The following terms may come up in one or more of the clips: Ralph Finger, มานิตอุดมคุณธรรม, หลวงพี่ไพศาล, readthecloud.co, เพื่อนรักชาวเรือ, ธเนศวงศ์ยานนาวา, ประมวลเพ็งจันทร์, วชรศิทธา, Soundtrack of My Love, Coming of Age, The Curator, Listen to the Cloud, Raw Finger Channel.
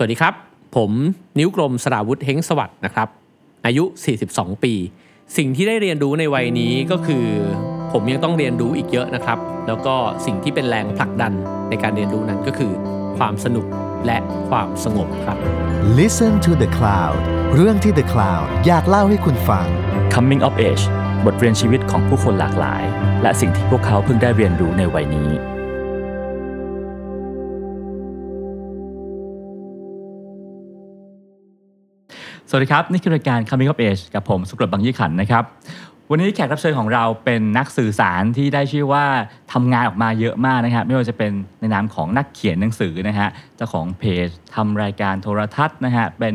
สวัสดีครับผมนิ้วกลมสราวุธเฮงสวัสดิ์นะครับอายุ42ปีสิ่งที่ได้เรียนรู้ในวัยนี้ก็คือผมยังต้องเรียนรู้อีกเยอะนะครับแล้วก็สิ่งที่เป็นแรงผลักดันในการเรียนรู้นั้นก็คือความสนุกและความสงบครับ Listen to the Cloud เรื่องที่ The Cloud อยากเล่าให้คุณฟัง Coming of Age บทเรียนชีวิตของผู้คนหลากหลายและสิ่งที่พวกเขาเพิ่งได้เรียนรู้ในวัยนี้สวัสดีครับนี่คือรายการ Coming of Age กับผมสุกฤตบางยี่ขันนะครับวันนี้แขกรับเชิญของเราเป็นนักสื่อสารที่ได้ชื่อว่าทำงานออกมาเยอะมากนะครับไม่ว่าจะเป็นในนามของนักเขียนหนังสือนะฮะเจ้าของเพจทำรายการโทรทัศน์นะฮะเป็น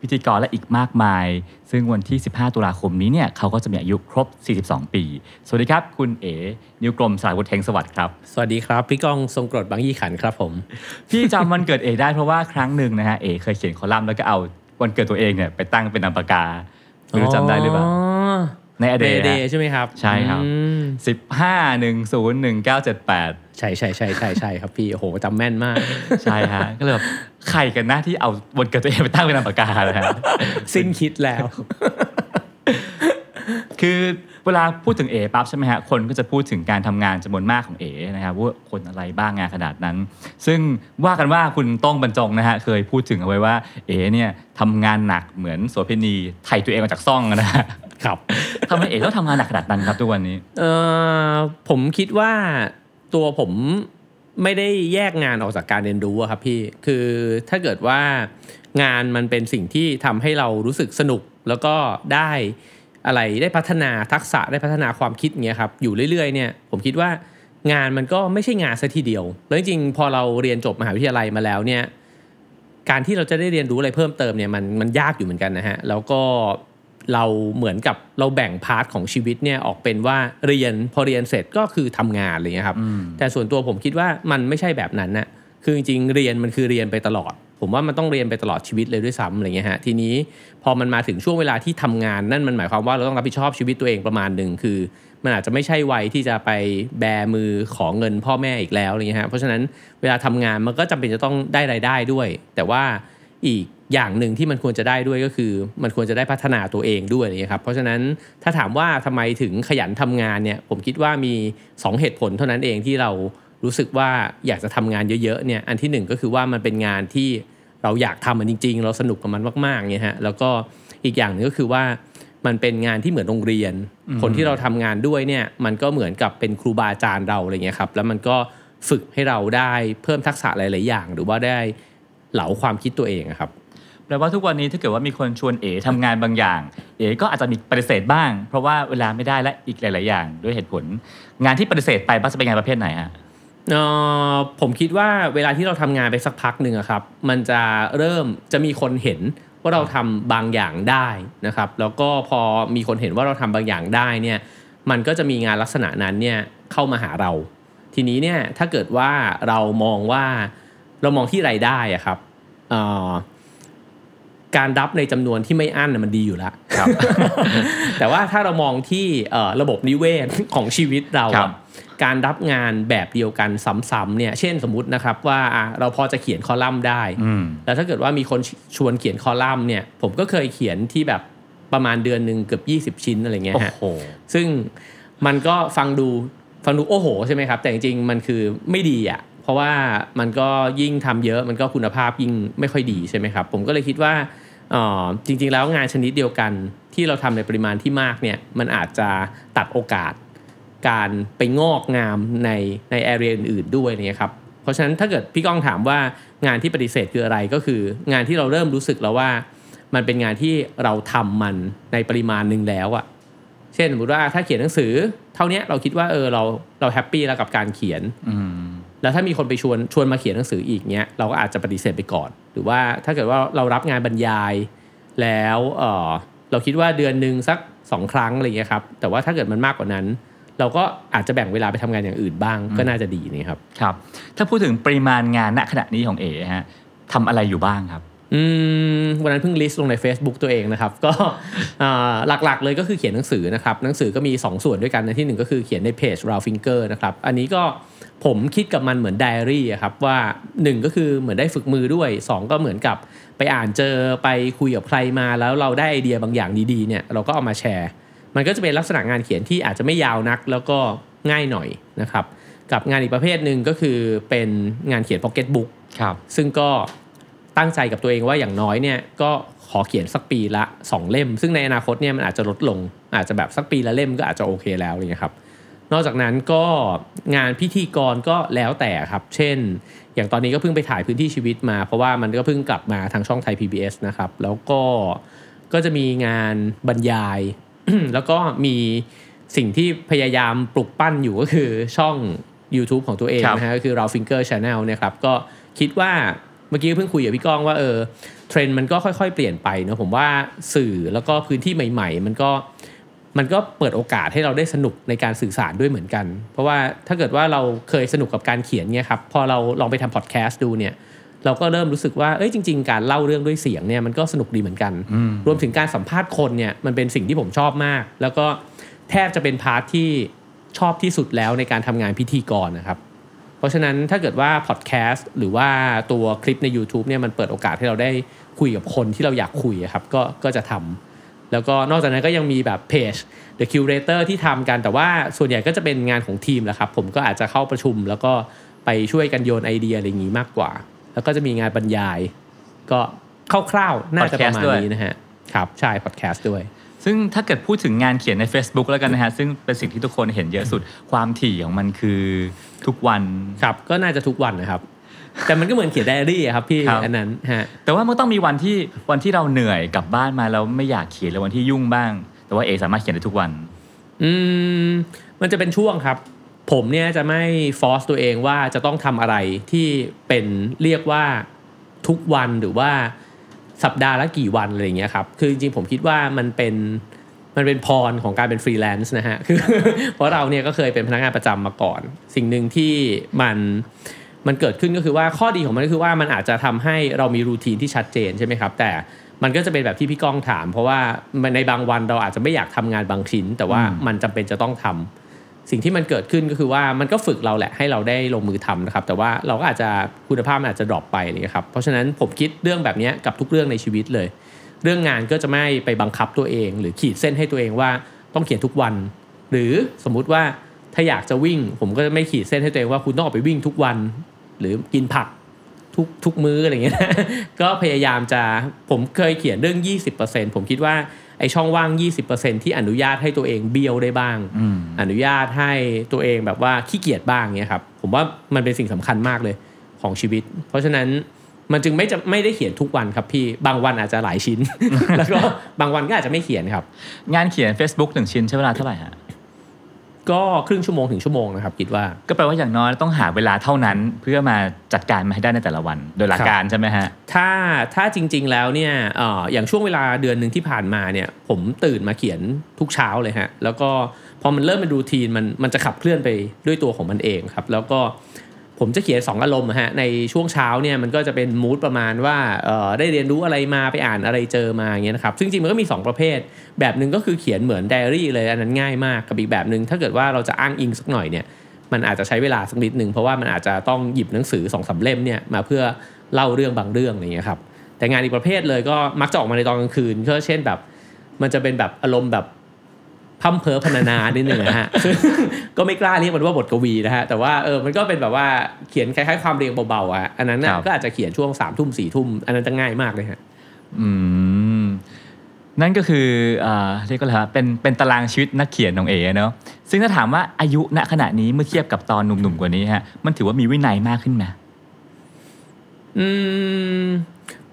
พิธีกรและอีกมากมายซึ่งวันที่15ตุลาคมนี้เนี่ยเขาก็จะมีอายุครบ42ปีสวัสดีครับคุณเอ๋นิ้วกลมสราวุธเฮงสวัสดิ์ครับสวัสดีครับพี่ก้องทรงกรดบางยี่ขันครับผมพี่จำวันเกิดเอ๋ได้เพราะว่าครั้งนึงนะฮะเอ๋เคยเขียนคอลัมน์แล้วก็เอาวันเกิดตัวเองเนี่ยไปตั้งเป็นนามปากกาไม่รู้จำได้หรือเปล่าในอดีตใช่ไหมครับใช่ครับ15/10/1978ใช่ครับพี่โอ้โหจำแม่นมากใช่ฮะก็เลยแบบใครกันนะที่เอาวันเกิดตัวเองไปตั้งเป็นนามปากกานะฮะสิ้นคิดแล้วคือเวลาพูดถึงเอปั๊บใช่ไหมฮะคนก็จะพูดถึงการทำงานจำนวนมากของเอนะครับว่าคนอะไรบ้างงานขนาดนั้นซึ่งว่ากันว่าคุณต้องบรรจงนะฮะเคยพูดถึงเอาไว้ว่าเอเนี่ยทำงานหนักเหมือนโสเภณีไถ่ตัวเองออกจากซ่องนะครับทำไมเอต้องทำงานหนักขนาดนั้นครับทุกวันนี้ผมคิดว่าตัวผมไม่ได้แยกงานออกจากการเรียนรู้ครับพี่คือถ้าเกิดว่างานมันเป็นสิ่งที่ทำให้เรารู้สึกสนุกแล้วก็ได้อะไรได้พัฒนาทักษะได้พัฒนาความคิดอย่างเงี้ยครับอยู่เรื่อยๆเนี่ยผมคิดว่างานมันก็ไม่ใช่งานซะทีเดียวแล้วจริงๆพอเราเรียนจบมหาวิทยาลัยมาแล้วเนี่ยการที่เราจะได้เรียนรู้อะไรเพิ่มเติมเนี่ยมันยากอยู่เหมือนกันนะฮะแล้วก็เราเหมือนกับเราแบ่งพาร์ทของชีวิตเนี่ยออกเป็นว่าเรียนพอเรียนเสร็จก็คือทำงานอะไรเงี้ยครับแต่ส่วนตัวผมคิดว่ามันไม่ใช่แบบนั้นนะคือจริงๆเรียนมันคือเรียนไปตลอดผมว่ามันต้องเรียนไปตลอดชีวิตเลยด้วยซ้ำอะไรเงี้ยฮะทีนี้พอมันมาถึงช่วงเวลาที่ทำงานนั่นมันหมายความว่าเราต้องรับผิดชอบชีวิตตัวเองประมาณนึงคือมันอาจจะไม่ใช่วัยที่จะไปแบมือขอเงินพ่อแม่อีกแล้วอะไรเงี้ยฮะเพราะฉะนั้นเวลาทำงานมันก็จำเป็นจะต้องได้รายได้ด้วยแต่ว่าอีกอย่างนึงที่มันควรจะได้ด้วยก็คือมันควรจะได้พัฒนาตัวเองด้วยอะไรเงี้ยครับเพราะฉะนั้นถ้าถามว่าทำไมถึงขยันทำงานเนี่ยผมคิดว่ามี2เหตุผลเท่านั้นเองที่เรารู้สึกว่าอยากจะทำงานเยอะๆเนี่ยอันที่หนึ่งก็คือว่ามันเป็นงานที่เราอยากทำมันจริงๆเราสนุกกับมันมากๆเนี่ยฮะแล้วก็อีกอย่างนึงก็คือว่ามันเป็นงานที่เหมือนโรงเรียนคนที่เราทำงานด้วยเนี่ยมันก็เหมือนกับเป็นครูบาอาจารย์เราอะไรเงี้ยครับแล้วมันก็ฝึกให้เราได้เพิ่มทักษะหลายๆอย่างหรือว่าได้เหลาความคิดตัวเองครับแปลว่าทุกวันนี้ถ้าเกิดว่ามีคนชวนเอ๋ทำงานบางอย่างเอ๋ก็อาจจะมีปฏิเสธบ้างเพราะว่าเวลาไม่ได้และอีกหลายๆอย่างด้วยเหตุผลงานที่ปฏิเสธไปจะเป็นงานประเภทไหนฮะผมคิดว่าเวลาที่เราทำงานไปสักพักหนึ่งครับมันจะเริ่มจะมีคนเห็นว่าเราทำบางอย่างได้นะครับแล้วก็พอมีคนเห็นว่าเราทำบางอย่างได้เนี่ยมันก็จะมีงานลักษณะนั้นเนี่ยเข้ามาหาเราทีนี้เนี่ยถ้าเกิดว่าเรามองที่รายได้ครับการรับในจำนวนที่ไม่อั้นมันดีอยู่แล้วครับ แต่ว่าถ้าเรามองที่ระบบนิเวศของชีวิตเราการรับงานแบบเดียวกันซ้ำๆเนี่ยเช่นสมมุตินะครับว่าเราพอจะเขียนคอลัมน์ได้แล้วถ้าเกิดว่ามีคนชวนเขียนคอลัมน์เนี่ยผมก็เคยเขียนที่แบบประมาณเดือนนึงเกือบ20ชิ้นอะไรเงี้ยฮะซึ่งมันก็ฟังดูโอ้โหใช่ไหมครับแต่จริงๆมันคือไม่ดีเพราะว่ามันก็ยิ่งทำเยอะมันก็คุณภาพยิ่งไม่ค่อยดีใช่ไหมครับผมก็เลยคิดว่าจริงๆแล้วงานชนิดเดียวกันที่เราทำในปริมาณที่มากเนี่ยมันอาจจะตัดโอกาสการไปงอกงามในแอเรียอื่นๆด้วยเนี่ยครับเพราะฉะนั้นถ้าเกิดพี่ก้องถามว่างานที่ปฏิเสธคืออะไรก็คืองานที่เราเริ่มรู้สึกแล้วว่ามันเป็นงานที่เราทำมันในปริมาณนึงแล้วเช่นสมมติว่าถ้าเขียนหนังสือเท่านี้เราคิดว่าเราแฮปปี้แล้วกับการเขียนแล้วถ้ามีคนไปชวนมาเขียนหนังสืออีกเนี่ยเราก็อาจจะปฏิเสธไปก่อนหรือว่าถ้าเกิดว่าเรารับงานบรรยายแล้วเราคิดว่าเดือนนึงสัก2ครั้งอะไรอย่างเงี้ยครับแต่ว่าถ้าเกิดมันมากกว่านั้นเราก็อาจจะแบ่งเวลาไปทำงานอย่างอื่นบ้างก็น่าจะดีนี่ครับครับถ้าพูดถึงปริมาณงานณขณะนี้ของเอ๋ฮะทำอะไรอยู่บ้างครับวันนั้นเพิ่งลิสต์ลงใน Facebook ตัวเองนะครับก็หลักๆเลยก็คือเขียนหนังสือนะครับหนังสือก็มี2ส่วนด้วยกันนะที่1ก็คือเขียนในเพจ Ralph Finger นะครับอันนี้ก็ ผมคิดกับมันเหมือนไดอารี่ครับว่า1ก็คือเหมือนได้ฝึกมือด้วย2ก็เหมือนกับไปอ่านเจอไปคุยกับใครมาแล้วเราได้ไอเดียบางอย่างดีๆเนี่ยเราก็เอามาแชร์มันก็จะเป็นลักษณะงานเขียนที่อาจจะไม่ยาวนักแล้วก็ง่ายหน่อยนะครับกับงานอีกประเภทนึงก็คือเป็นงานเขียนพ็อกเก็ตบุ๊กซึ่งก็ตั้งใจกับตัวเองว่าอย่างน้อยเนี่ยก็ขอเขียนสักปีละ2เล่มซึ่งในอนาคตเนี่ยมันอาจจะลดลงอาจจะแบบสักปีละเล่มก็อาจจะโอเคแล้วอะไรเงี้ยครับนอกจากนั้นก็งานพิธีกรก็แล้วแต่ครับเช่นอย่างตอนนี้ก็เพิ่งไปถ่ายพื้นที่ชีวิตมาเพราะว่ามันก็เพิ่งกลับมาทางช่องไทย PBS นะครับแล้วก็จะมีงานบรรยาย แล้วก็มีสิ่งที่พยายามปลุกปั้นอยู่ก็คือช่อง YouTube ของตัวเองนะฮะก็คือ Raw Finger Channel เนี่ยครับก็คิดว่าเมื่อกี้เพิ่งคุยกับพี่ก้องว่าเทรนด์มันก็ค่อยๆเปลี่ยนไปเนอะผมว่าสื่อแล้วก็พื้นที่ใหม่ๆมันก็เปิดโอกาสให้เราได้สนุกในการสื่อสารด้วยเหมือนกันเพราะว่าถ้าเกิดว่าเราเคยสนุกกับการเขียนเนี่ยครับพอเราลองไปทำพอดแคสต์ดูเนี่ยเราก็เริ่มรู้สึกว่าจริงๆการเล่าเรื่องด้วยเสียงเนี่ยมันก็สนุกดีเหมือนกันรวมถึงการสัมภาษณ์คนเนี่ยมันเป็นสิ่งที่ผมชอบมากแล้วก็แทบจะเป็นพาร์ทที่ชอบที่สุดแล้วในการทำงานพิธีกรนะครับเพราะฉะนั้นถ้าเกิดว่าพอดแคสต์หรือว่าตัวคลิปใน YouTube เนี่ยมันเปิดโอกาสให้เราได้คุยกับคนที่เราอยากคุยครับก็จะทำแล้วก็นอกจากนั้นก็ยังมีแบบเพจ The Curator ที่ทำกันแต่ว่าส่วนใหญ่ก็จะเป็นงานของทีมแหละครับผมก็อาจจะเข้าประชุมแล้วก็ไปช่วยกันโยนไอเดียอะไรอย่างงี้มากกว่าแล้วก็จะมีงานบรรยายก็คร่าวๆน่าจะประมาณนี้นะฮะครับใช่พอดแคสต์ด้วยซึ่งถ้าเกิดพูดถึงงานเขียนใน Facebook แล้วกันนะฮะซึ่งเป็นสิ่งที่ทุกคนเห็นเยอะสุดความถี่ของมันคือทุกวันครับก็น่าจะทุกวันนะครับแต่มันก็เหมือนเขียนไดอารี่ครับพี่อันนั้นฮะแต่ว่ามันต้องมีวันที่เราเหนื่อยกลับบ้านมาแล้วไม่อยากเขียนแล้ววันที่ยุ่งบ้างแต่ว่าเอสามารถเขียนได้ทุกวันมันจะเป็นช่วงครับผมเนี่ยจะไม่ฟอร์สตัวเองว่าจะต้องทำอะไรที่เป็นเรียกว่าทุกวันหรือว่าสัปดาห์ละกี่วันอะไรอย่างเงี้ยครับคือจริงๆผมคิดว่ามันเป็นพรของการเป็นฟรีแลนซ์นะฮะคือเพราะเราเนี่ยก็เคยเป็นพนักงานประจำมาก่อนสิ่งหนึ่งที่มันเกิดขึ้นก็คือว่าข้อดีของมันก็คือว่ามันอาจจะทำให้เรามีรูทีนที่ชัดเจนใช่ไหมครับแต่มันก็จะเป็นแบบที่พี่ก้องถามเพราะว่าในบางวันเราอาจจะไม่อยากทำงานบางชิ้นแต่ว่ามันจำเป็นจะต้องทำสิ่งที่มันเกิดขึ้นก็คือว่ามันก็ฝึกเราแหละให้เราได้ลงมือทำนะครับแต่ว่าเราก็อาจจะคุณภาพมันอาจจะดรอปไปนี่ครับเพราะฉะนั้นผมคิดเรื่องแบบนี้กับทุกเรื่องในชีวิตเลยเรื่องงานก็จะไม่ไปบังคับตัวเองหรือขีดเส้นให้ตัวเองว่าต้องเขียนทุกวันหรือสมมุติว่าถ้าอยากจะวิ่งผมก็จะไม่ขีดเส้นให้ตัวเองว่าคุณต้องออกไปวิ่งทุกวันหรือกินผักทุกมื้ออะไรเงี้ยนะก็พยายามจะผมเคยเขียนเรื่อง 20% ผมคิดว่าไอ้ช่องว่าง 20% ที่อนุญาตให้ตัวเองเบี้ยวได้บ้างอนุญาตให้ตัวเองแบบว่าขี้เกียจบ้างเงี้ยครับผมว่ามันเป็นสิ่งสำคัญมากเลยของชีวิตเพราะฉะนั้นมันจึงไม่ได้เขียนทุกวันครับพี่บางวันอาจจะหลายชิ้น แล้วก็บางวันก็อาจจะไม่เขียนครับงานเขียน Facebook 1ชิ้นใช้เวลาเท่าไหร่ฮะก็ครึ่งชั่วโมงถึงชั่วโมงนะครับคิดว่าก็แปลว่าอย่างน้อยต้องหาเวลาเท่านั้นเพื่อมาจัดการมาให้ได้ในแต่ละวันโดยหลักการใช่ไหมฮะถ้าจริงๆแล้วเนี่ยอย่างช่วงเวลาเดือนนึงที่ผ่านมาเนี่ยผมตื่นมาเขียนทุกเช้าเลยฮะแล้วก็พอมันเริ่มเป็นรูทีนมันจะขับเคลื่อนไปด้วยตัวของมันเองครับแล้วก็ผมจะเขียน2อารมณ์ฮะในช่วงเช้าเนี่ยมันก็จะเป็นมู้ดประมาณว่าได้เรียนรู้อะไรมาไปอ่านอะไรเจอมาอย่างเงี้ยนะครับซึ่งจริงมันก็มี2ประเภทแบบนึงก็คือเขียนเหมือนไดอารี่เลยอันนั้นง่ายมากกับอีกแบบนึงถ้าเกิดว่าเราจะอ้างอิงสักหน่อยเนี่ยมันอาจจะใช้เวลาสักนิดนึงเพราะว่ามันอาจจะต้องหยิบหนังสือ 2-3 เล่มเนี่ยมาเพื่อเล่าเรื่องบางเรื่องอย่างเงี้ยครับแต่งานอีกประเภทเลยก็มักจะออกมาในตอนกลางคืนก็เช่นแบบมันจะเป็นแบบอารมณ์แบบพั่มเพ้อพรรณนานิดนึงนะฮะก็ไม่กล้าเรียกมันว่าบทกวีนะฮะแต่ว่ามันก็เป็นแบบว่าเขียนคล้ายๆความเรียงเบาๆอ่ะอันนั้นน่ะก็อาจจะเขียนช่วง 3:00 น 4:00 นอันนั้นจะง่ายมากเลยฮะนั่นก็คือเรียกว่าอะไรเป็นตารางชีวิตนักเขียนของเอเนาะซึ่งถ้าถามว่าอายุณขณะนี้เมื่อเทียบกับตอนหนุ่มๆกว่านี้ฮะมันถือว่ามีวินัยมากขึ้นมั้ย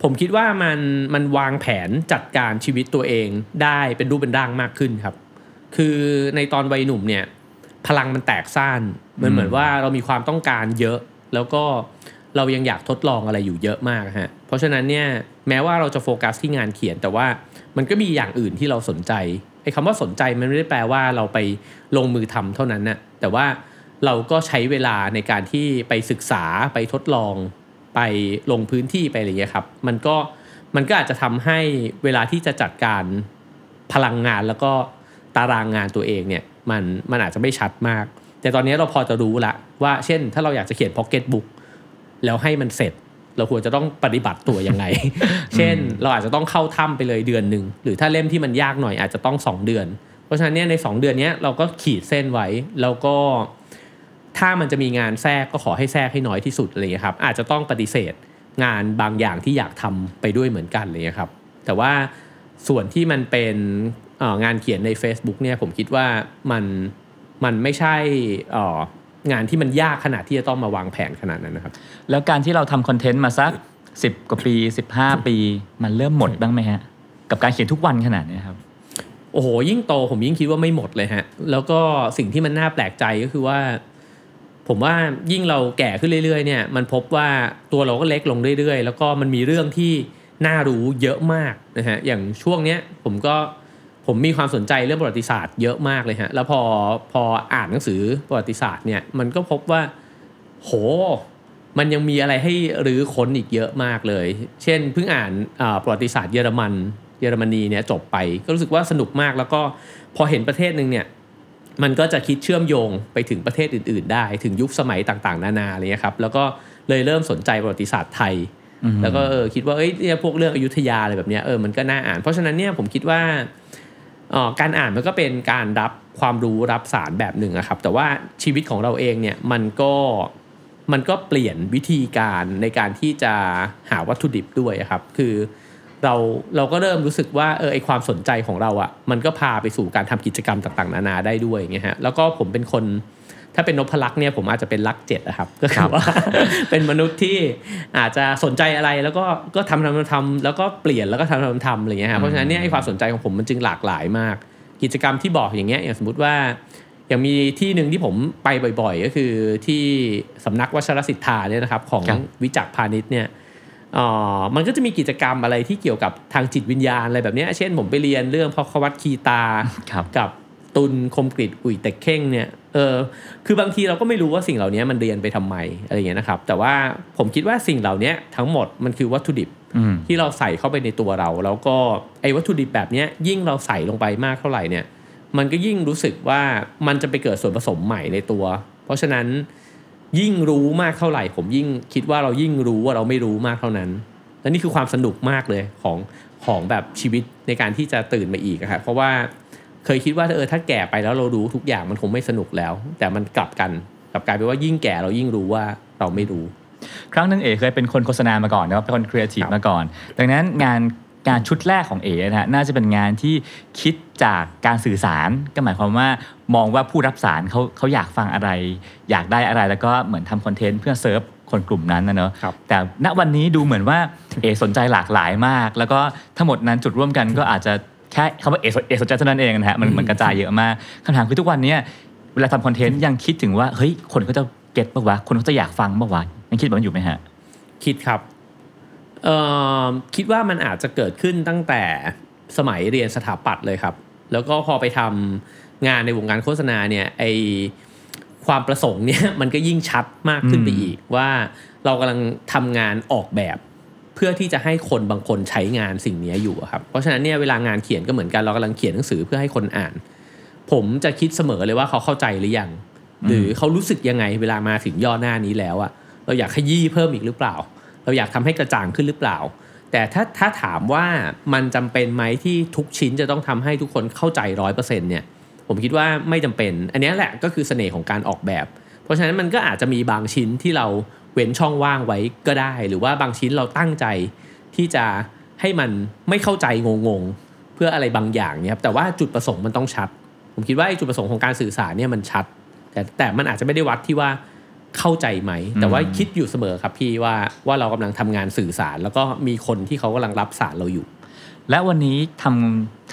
ผมคิดว่ามันวางแผนจัดการชีวิตตัวเองได้เป็นรูปเป็นร่างมากขึ้นครับคือในตอนวัยหนุ่มเนี่ยพลังมันแตกซ่านมันเหมือนว่าเรามีความต้องการเยอะแล้วก็เรายังอยากทดลองอะไรอยู่เยอะมากฮะเพราะฉะนั้นเนี่ยแม้ว่าเราจะโฟกัสที่งานเขียนแต่ว่ามันก็มีอย่างอื่นที่เราสนใจไอ้คำว่าสนใจมันไม่ได้แปลว่าเราไปลงมือทำเท่านั้นนะแต่ว่าเราก็ใช้เวลาในการที่ไปศึกษาไปทดลองไปลงพื้นที่ไปอะไรอย่างเงี้ยครับมันก็อาจจะทำให้เวลาที่จะจัดการพลังงานแล้วก็ตารางงานตัวเองเนี่ยมันอาจจะไม่ชัดมาก แต่ตอนนี้เราพอจะรู้ละว่าเช่นถ้าเราอยากจะเขียนพ็อกเก็ตบุ๊กแล้วให้มันเสร็จเราควรจะต้องปฏิบัติตัวยังไง เช่นเราอาจจะต้องเข้าถ้ำไปเลยเดือนนึงหรือถ้าเล่มที่มันยากหน่อยอาจจะต้อง2เดือนเพราะฉะนั้นเนี่ยใน2เดือนนี้เราก็ขีดเส้นไว้แล้วก็ถ้ามันจะมีงานแทรกก็ขอให้แทรกให้น้อยที่สุดอะไรอย่างเงี้ยครับอาจจะต้องปฏิเสธงานบางอย่างที่อยากทำไปด้วยเหมือนกันอะไรอย่างเงี้ยครับแต่ว่าส่วนที่มันเป็นงานเขียนใน Facebook เนี่ยผมคิดว่ามันไม่ใช่งานที่มันยากขนาดที่จะต้องมาวางแผนขนาดนั้นนะครับแล้วการที่เราทำคอนเทนต์มาสัก10กว่าปี15ปีมันเริ่มหมดบ้างไหมฮะกับการเขียนทุกวันขนาดนี้ครับโอ้โหยิ่งโตผมยิ่งคิดว่าไม่หมดเลยฮะแล้วก็สิ่งที่มันน่าแปลกใจก็คือว่าผมว่ายิ่งเราแก่ขึ้นเรื่อยๆเนี่ยมันพบว่าตัวเราก็เล็กลงเรื่อยๆแล้วก็มันมีเรื่องที่น่ารู้เยอะมากนะฮะอย่างช่วงเนี้ยผมมีความสนใจเรื่องประวัติศาสตร์เยอะมากเลยฮะแล้วพออ่านหนังสือประวัติศาสตร์เนี่ยมันก็พบว่าโหมันยังมีอะไรให้รื้อค้นอีกเยอะมากเลยเช่นเพิ่งอ่านประวัติศาสตร์เยอรมนีเนี่ยจบไปก็รู้สึกว่าสนุกมากแล้วก็พอเห็นประเทศนึงเนี่ยมันก็จะคิดเชื่อมโยงไปถึงประเทศอื่นๆได้ถึงยุคสมัยต่างๆนานาอะไรเงี้ยครับแล้วก็เลยเริ่มสนใจประวัติศาสตร์ไทยแล้วก็คิดว่าเอ้ยพวกเรื่องอยุธยาอะไรแบบเนี้ยมันก็น่าอ่านเพราะฉะนั้นเนี่ยผมคิดว่าการอ่านมันก็เป็นการรับความรู้รับสารแบบหนึ่งนะครับแต่ว่าชีวิตของเราเองเนี่ยมันก็เปลี่ยนวิธีการในการที่จะหาวัตถุดิบด้วยครับคือเราก็เริ่มรู้สึกว่าไอความสนใจของเราอ่ะมันก็พาไปสู่การทำกิจกรรมต่างๆนานาได้ด้วยอย่างเงี้ยฮะแล้วก็ผมเป็นคนถ้าเป็นนพลักษ์เนี่ยผมอาจจะเป็นลัก7นะครับก็คือว่า เป็นมนุษย์ที่อาจจะสนใจอะไรแล้วก็ทำแล้วก็เปลี่ยนแล้วก็ทำอะไรเงี้ยฮะเพราะฉะนั้นเนี่ยไอความสนใจของผมมันจึงหลากหลายมากกิจกรรมที่บอกอย่างเงี้ยอย่างสมมติว่าอย่างมีที่นึงที่ผมไปบ่อยๆก็คือที่สำนักวชรศิทธาเนี่ยนะครับของวิจักรพานิชเนี่ยมันก็จะมีกิจกรรมอะไรที่เกี่ยวกับทางจิตวิญญาณอะไรแบบนี้เช่นผมไปเรียนเรื่องพควัตคีตากับตุลคมกฤษอุ่ยเต็กเข่งเนี่ยคือบางทีเราก็ไม่รู้ว่าสิ่งเหล่านี้มันเรียนไปทำไมอะไรอย่างเงี้ยนะครับแต่ว่าผมคิดว่าสิ่งเหล่านี้ทั้งหมดมันคือวัตถุดิบที่เราใส่เข้าไปในตัวเราแล้วก็ไอ้วัตถุดิบแบบนี้ยิ่งเราใส่ลงไปมากเท่าไหร่เนี่ยมันก็ยิ่งรู้สึกว่ามันจะไปเกิดส่วนผสมใหม่ในตัวเพราะฉะนั้นยิ่งรู้มากเท่าไหร่ผมยิ่งคิดว่าเรายิ่งรู้ว่าเราไม่รู้มากเท่านั้นและนี่คือความสนุกมากเลยของแบบชีวิตในการที่จะตื่นมาอีกครับเพราะว่าเคยคิดว่าถ้าแก่ไปแล้วเรารู้ทุกอย่างมันคงไม่สนุกแล้วแต่มันกลับกันกลับกลายเป็นว่ายิ่งแก่เรายิ่งรู้ว่าเราไม่รู้ครั้งนึงเอ๋เคยเป็นคนโฆษณามาก่อนนะครับเป็นคนครีเอทีฟมาก่อนดังนั้นงานชุดแรกของเอ๋นะฮะน่าจะเป็นงานที่คิดจากการสื่อสารก็หมายความว่ามองว่าผู้รับสารเขาอยากฟังอะไรอยากได้อะไรแล้วก็เหมือนทำคอนเทนต์เพื่อเซิร์ฟคนกลุ่มนั้นนะเนอะแต่ณวันนี้ดูเหมือนว่าเอ๋สนใจหลากหลายมากแล้วก็ทั้งหมดนั้นจุดร่วมกันก็อาจจะแค่คำว่าเอ๋สนใจเท่านั้นเองนะฮะมันกระจายเยอะมากคำถามคือทุกวันนี้เวลาทำคอนเทนต์ยังคิดถึงว่าเฮ้ยคนเขาจะเก็ตป่าววะคนเขาจะอยากฟังป่าววะยังคิดแบบนั้นอยู่ไหมฮะคิดครับคิดว่ามันอาจจะเกิดขึ้นตั้งแต่สมัยเรียนสถาปัตย์เลยครับแล้วก็พอไปทำงานในวงการโฆษณาเนี่ยไอความประสงค์เนี่ยมันก็ยิ่งชัดมากขึ้นไปอีกว่าเรากำลังทำงานออกแบบเพื่อที่จะให้คนบางคนใช้งานสิ่งนี้อยู่ครับเพราะฉะนั้นเนี่ยเวลางานเขียนก็เหมือนกันเรากำลังเขียนหนังสือเพื่อให้คนอ่านผมจะคิดเสมอเลยว่าเขาเข้าใจหรือยังหรือเขารู้สึกยังไงเวลามาถึงย่อหน้านี้แล้วอะเราอยากขยี้เพิ่มอีกหรือเปล่าเราอยากทำให้กระจ่างขึ้นหรือเปล่าแต่ถ้าถามว่ามันจำเป็นไหมที่ทุกชิ้นจะต้องทำให้ทุกคนเข้าใจ 100% เนี่ยผมคิดว่าไม่จำเป็นอันนี้แหละก็คือเสน่ห์ของการออกแบบเพราะฉะนั้นมันก็อาจจะมีบางชิ้นที่เราเว้นช่องว่างไว้ก็ได้หรือว่าบางชิ้นเราตั้งใจที่จะให้มันไม่เข้าใจงงๆเพื่ออะไรบางอย่างเนี่ยครับแต่ว่าจุดประสงค์มันต้องชัดผมคิดว่าจุดประสงค์ของการสื่อสารเนี่ยมันชัดแต่มันอาจจะไม่ได้วัดที่ว่าเข้าใจไหมแต่ว่าคิดอยู่เสมอครับพี่ว่าเรากำลังทำงานสื่อสารแล้วก็มีคนที่เขากำลังรับสารเราอยู่และวันนี้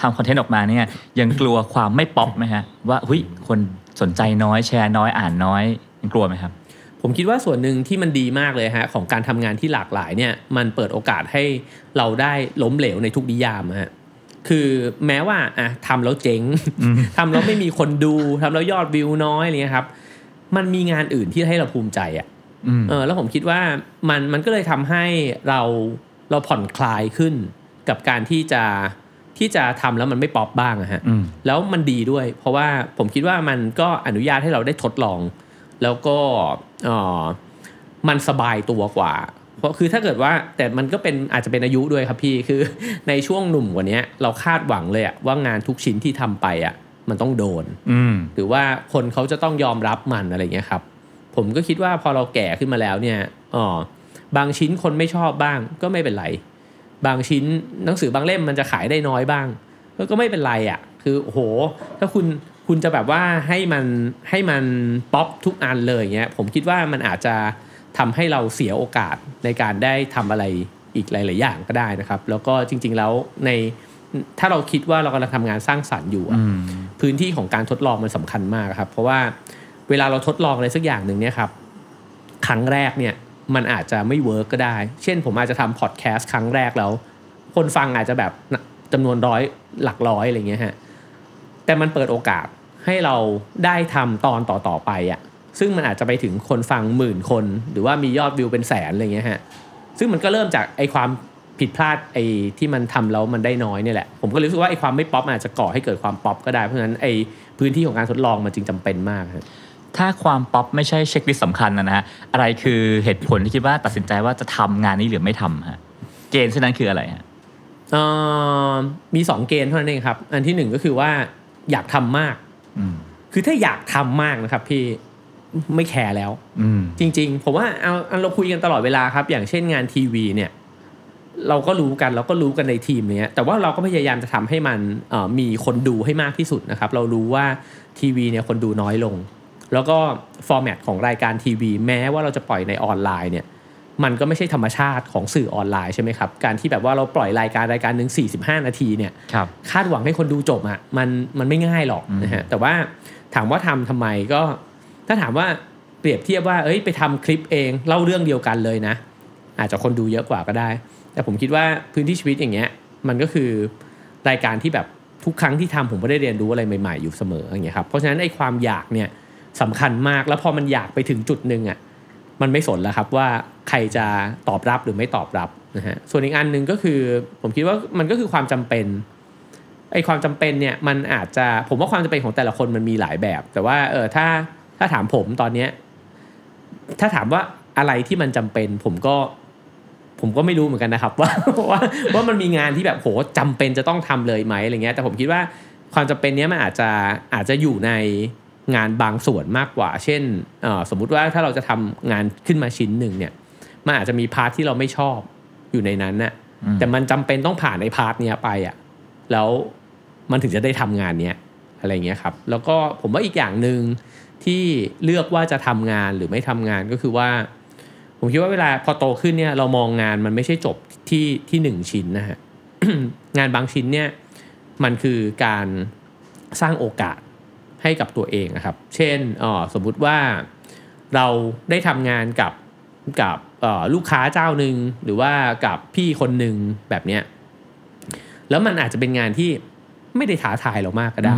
ทำคอนเทนต์ออกมาเนี่ยยังกลัวความไม่ป๊อปไหมฮะว่าเฮ้ยคนสนใจน้อยแชร์น้อยอ่านน้อยยังกลัวไหมครับผมคิดว่าส่วนหนึ่งที่มันดีมากเลยฮะของการทำงานที่หลากหลายเนี่ยมันเปิดโอกาสให้เราได้ล้มเหลวในทุกนิยามฮะคือแม้ว่าอะทำแล้วเจ๊ง ทำแล้วไม่มีคนดูทำแล้วยอดวิวน้อยอะไรเงี้ยครับมันมีงานอื่นที่ให้เราภูมิใจอ่ะแล้วผมคิดว่ามันก็เลยทำให้เราผ่อนคลายขึ้นกับการที่จะ ที่จะทำแล้วมันไม่ป๊อปบ้างอะฮะแล้วมันดีด้วยเพราะว่าผมคิดว่ามันก็อนุญาตให้เราได้ทดลองแล้วก็มันสบายตัวกว่าเพราะคือถ้าเกิดว่าแต่มันก็เป็นอาจจะเป็นอายุด้วยครับพี่คือในช่วงหนุ่มกว่านี้เราคาดหวังเลยอะว่างานทุกชิ้นที่ทำไปอะมันต้องโดนหรือว่าคนเขาจะต้องยอมรับมันอะไรเงี้ยครับผมก็คิดว่าพอเราแก่ขึ้นมาแล้วเนี่ยบางชิ้นคนไม่ชอบบ้างก็ไม่เป็นไรบางชิ้นหนังสือบางเล่มมันจะขายได้น้อยบ้างก็ไม่เป็นไรอ่ะคือโอ้โหถ้าคุณจะแบบว่าให้มันป๊อปทุกอันเลยอย่างเงี้ยผมคิดว่ามันอาจจะทำให้เราเสียโอกาสในการได้ทำอะไรอีกหลายๆอย่างก็ได้นะครับแล้วก็จริงๆแล้วในถ้าเราคิดว่าเรากำลังทำงานสร้างสรรค์อยู่พื้นที่ของการทดลองมันสำคัญมากครับเพราะว่าเวลาเราทดลองอะไรสักอย่างนึงเนี่ยครับครั้งแรกเนี่ยมันอาจจะไม่เวิร์กก็ได้เช่นผมอาจจะทำพอดแคสต์ครั้งแรกแล้วคนฟังอาจจะแบบจำนวนร้อยหลักร้อยอะไรเงี้ยฮะแต่มันเปิดโอกาสให้เราได้ทำตอนต่อๆไปอ่ะซึ่งมันอาจจะไปถึงคนฟังหมื่นคนหรือว่ามียอดวิวเป็นแสนอะไรเงี้ยฮะซึ่งมันก็เริ่มจากไอ้ความผิดพลาดไอ้ที่มันทำแล้วมันได้น้อยเนี่ยแหละผมก็รู้สึกว่าไอ้ความไม่ป๊อปอาจจะก่อให้เกิดความป๊อปก็ได้เพราะฉะนั้นไอ้พื้นที่ของการทดลองมันจึงจำเป็นมากครับถ้าความป๊อปไม่ใช่เช็คลิสต์สำคัญนะฮะอะไรคือเหตุผลที่คิดว่าตัดสินใจว่าจะทำงานนี้หรือไม่ทำฮะเกณฑ์ฉะนั้นคืออะไรฮะมี2เกณฑ์เท่านั้นเองครับอันที่1ก็คือว่าอยากทำมากคือถ้าอยากทำมากนะครับพี่ไม่แคร์แล้วจริงๆผมว่าเอาเราคุยกันตลอดเวลาครับอย่างเช่นงานทีวีเนี่ยเราก็รู้กันในทีมเนี้ยแต่ว่าเราก็พยายามจะทำให้มันมีคนดูให้มากที่สุดนะครับเรารู้ว่าทีวีเนี่ยคนดูน้อยลงแล้วก็ฟอร์แมตของรายการทีวีแม้ว่าเราจะปล่อยในออนไลน์เนี่ยมันก็ไม่ใช่ธรรมชาติของสื่อออนไลน์ใช่ไหมครับการที่แบบว่าเราปล่อยรายการนึง45นาทีเนี่ยคาดหวังให้คนดูจบอ่ะมันไม่ง่ายหรอกนะฮะแต่ว่าถามว่าทำไมก็ถ้าถามว่าเปรียบเทียบว่าเอ้ยไปทำคลิปเองเล่าเรื่องเดียวกันเลยนะอาจจะคนดูเยอะกว่าก็ได้แต่ผมคิดว่าพื้นที่ชีวิตอย่างเงี้ยมันก็คือรายการที่แบบทุกครั้งที่ทำผมก็ได้เรียนรู้อะไรใหม่ๆอยู่เสมออย่างเงี้ยครับเพราะฉะนั้นไอ้ความอยากเนี่ยสำคัญมากแล้วพอมันอยากไปถึงจุดนึงอ่ะมันไม่สนแล้วครับว่าใครจะตอบรับหรือไม่ตอบรับนะฮะส่วนอีกอันนึงก็คือผมคิดว่ามันก็คือความจำเป็นไอ้ความจำเป็นเนี่ยมันอาจจะผมว่าความจำเป็นของแต่ละคนมันมีหลายแบบแต่ว่าถ้าถามผมตอนเนี้ยถ้าถามว่าอะไรที่มันจำเป็นผมก็ไม่รู้เหมือนกันนะครับว่ามันมีงานที่แบบโหจำเป็นจะต้องทำเลยไหมอะไรเงี้ยแต่ผมคิดว่าความจำเป็นเนี้ยมันอาจจะอยู่ในงานบางส่วนมากกว่าเช่นสมมุติว่าถ้าเราจะทำงานขึ้นมาชิ้นหนึ่งเนี่ยมันอาจจะมีพาร์ทที่เราไม่ชอบอยู่ในนั้นน่ะแต่มันจำเป็นต้องผ่านไอ้พาร์ทเนี้ยไปอ่ะแล้วมันถึงจะได้ทำงานเนี้ยอะไรเงี้ยครับแล้วก็ผมว่าอีกอย่างนึงที่เลือกว่าจะทำงานหรือไม่ทำงานก็คือว่าผมคิดว่าเวลาพอโตขึ้นเนี่ยเรามองงานมันไม่ใช่จบที่หนึ่งชิ้นนะฮะ งานบางชิ้นเนี่ยมันคือการสร้างโอกาสให้กับตัวเองนะครับเช่นสมมุติว่าเราได้ทำงานกับลูกค้าเจ้าหนึ่งหรือว่ากับพี่คนหนึ่งแบบเนี้ยแล้วมันอาจจะเป็นงานที่ไม่ได้ท้าทายเรามากก็ได้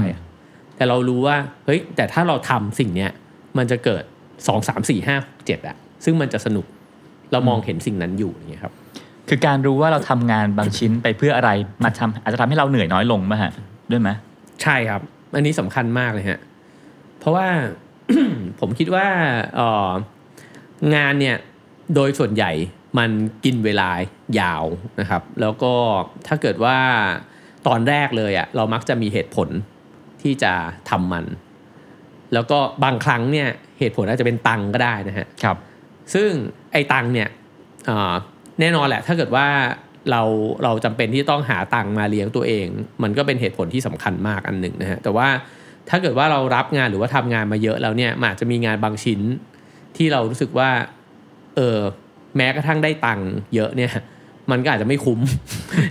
แต่เรารู้ว่าเฮ้ยแต่ถ้าเราทำสิ่งเนี้ยมันจะเกิด 2, 3, 4, 5, 6, 7 อะซึ่งมันจะสนุกเรามองเห็นสิ่งนั้นอยู่อย่างเงี้ยครับคือการรู้ว่าเราทำงานบางชิ้นไปเพื่ออะไรมาทำอาจจะทำให้เราเหนื่อยน้อยลงมั้ยฮะด้วยมั้ยใช่ครับอันนี้สำคัญมากเลยฮะเพราะว่า ผมคิดว่างานเนี่ยโดยส่วนใหญ่มันกินเวลายาวนะครับแล้วก็ถ้าเกิดว่าตอนแรกเลยอะเรามักจะมีเหตุผลที่จะทำมันแล้วก็บางครั้งเนี่ยเหตุผลอาจจะเป็นตังก็ได้นะฮะครับซึ่งไอ้ตังเนี่ยแน่นอนแหละถ้าเกิดว่าเราจำเป็นที่ต้องหาตังมาเลี้ยงตัวเองมันก็เป็นเหตุผลที่สำคัญมากอันหนึ่งนะฮะแต่ว่าถ้าเกิดว่าเรารับงานหรือว่าทำงานมาเยอะแล้วเนี่ยอาจจะมีงานบางชิ้นที่เรารู้สึกว่าแม้กระทั่งได้ตังเยอะเนี่ยมันก็อาจจะไม่คุ้ม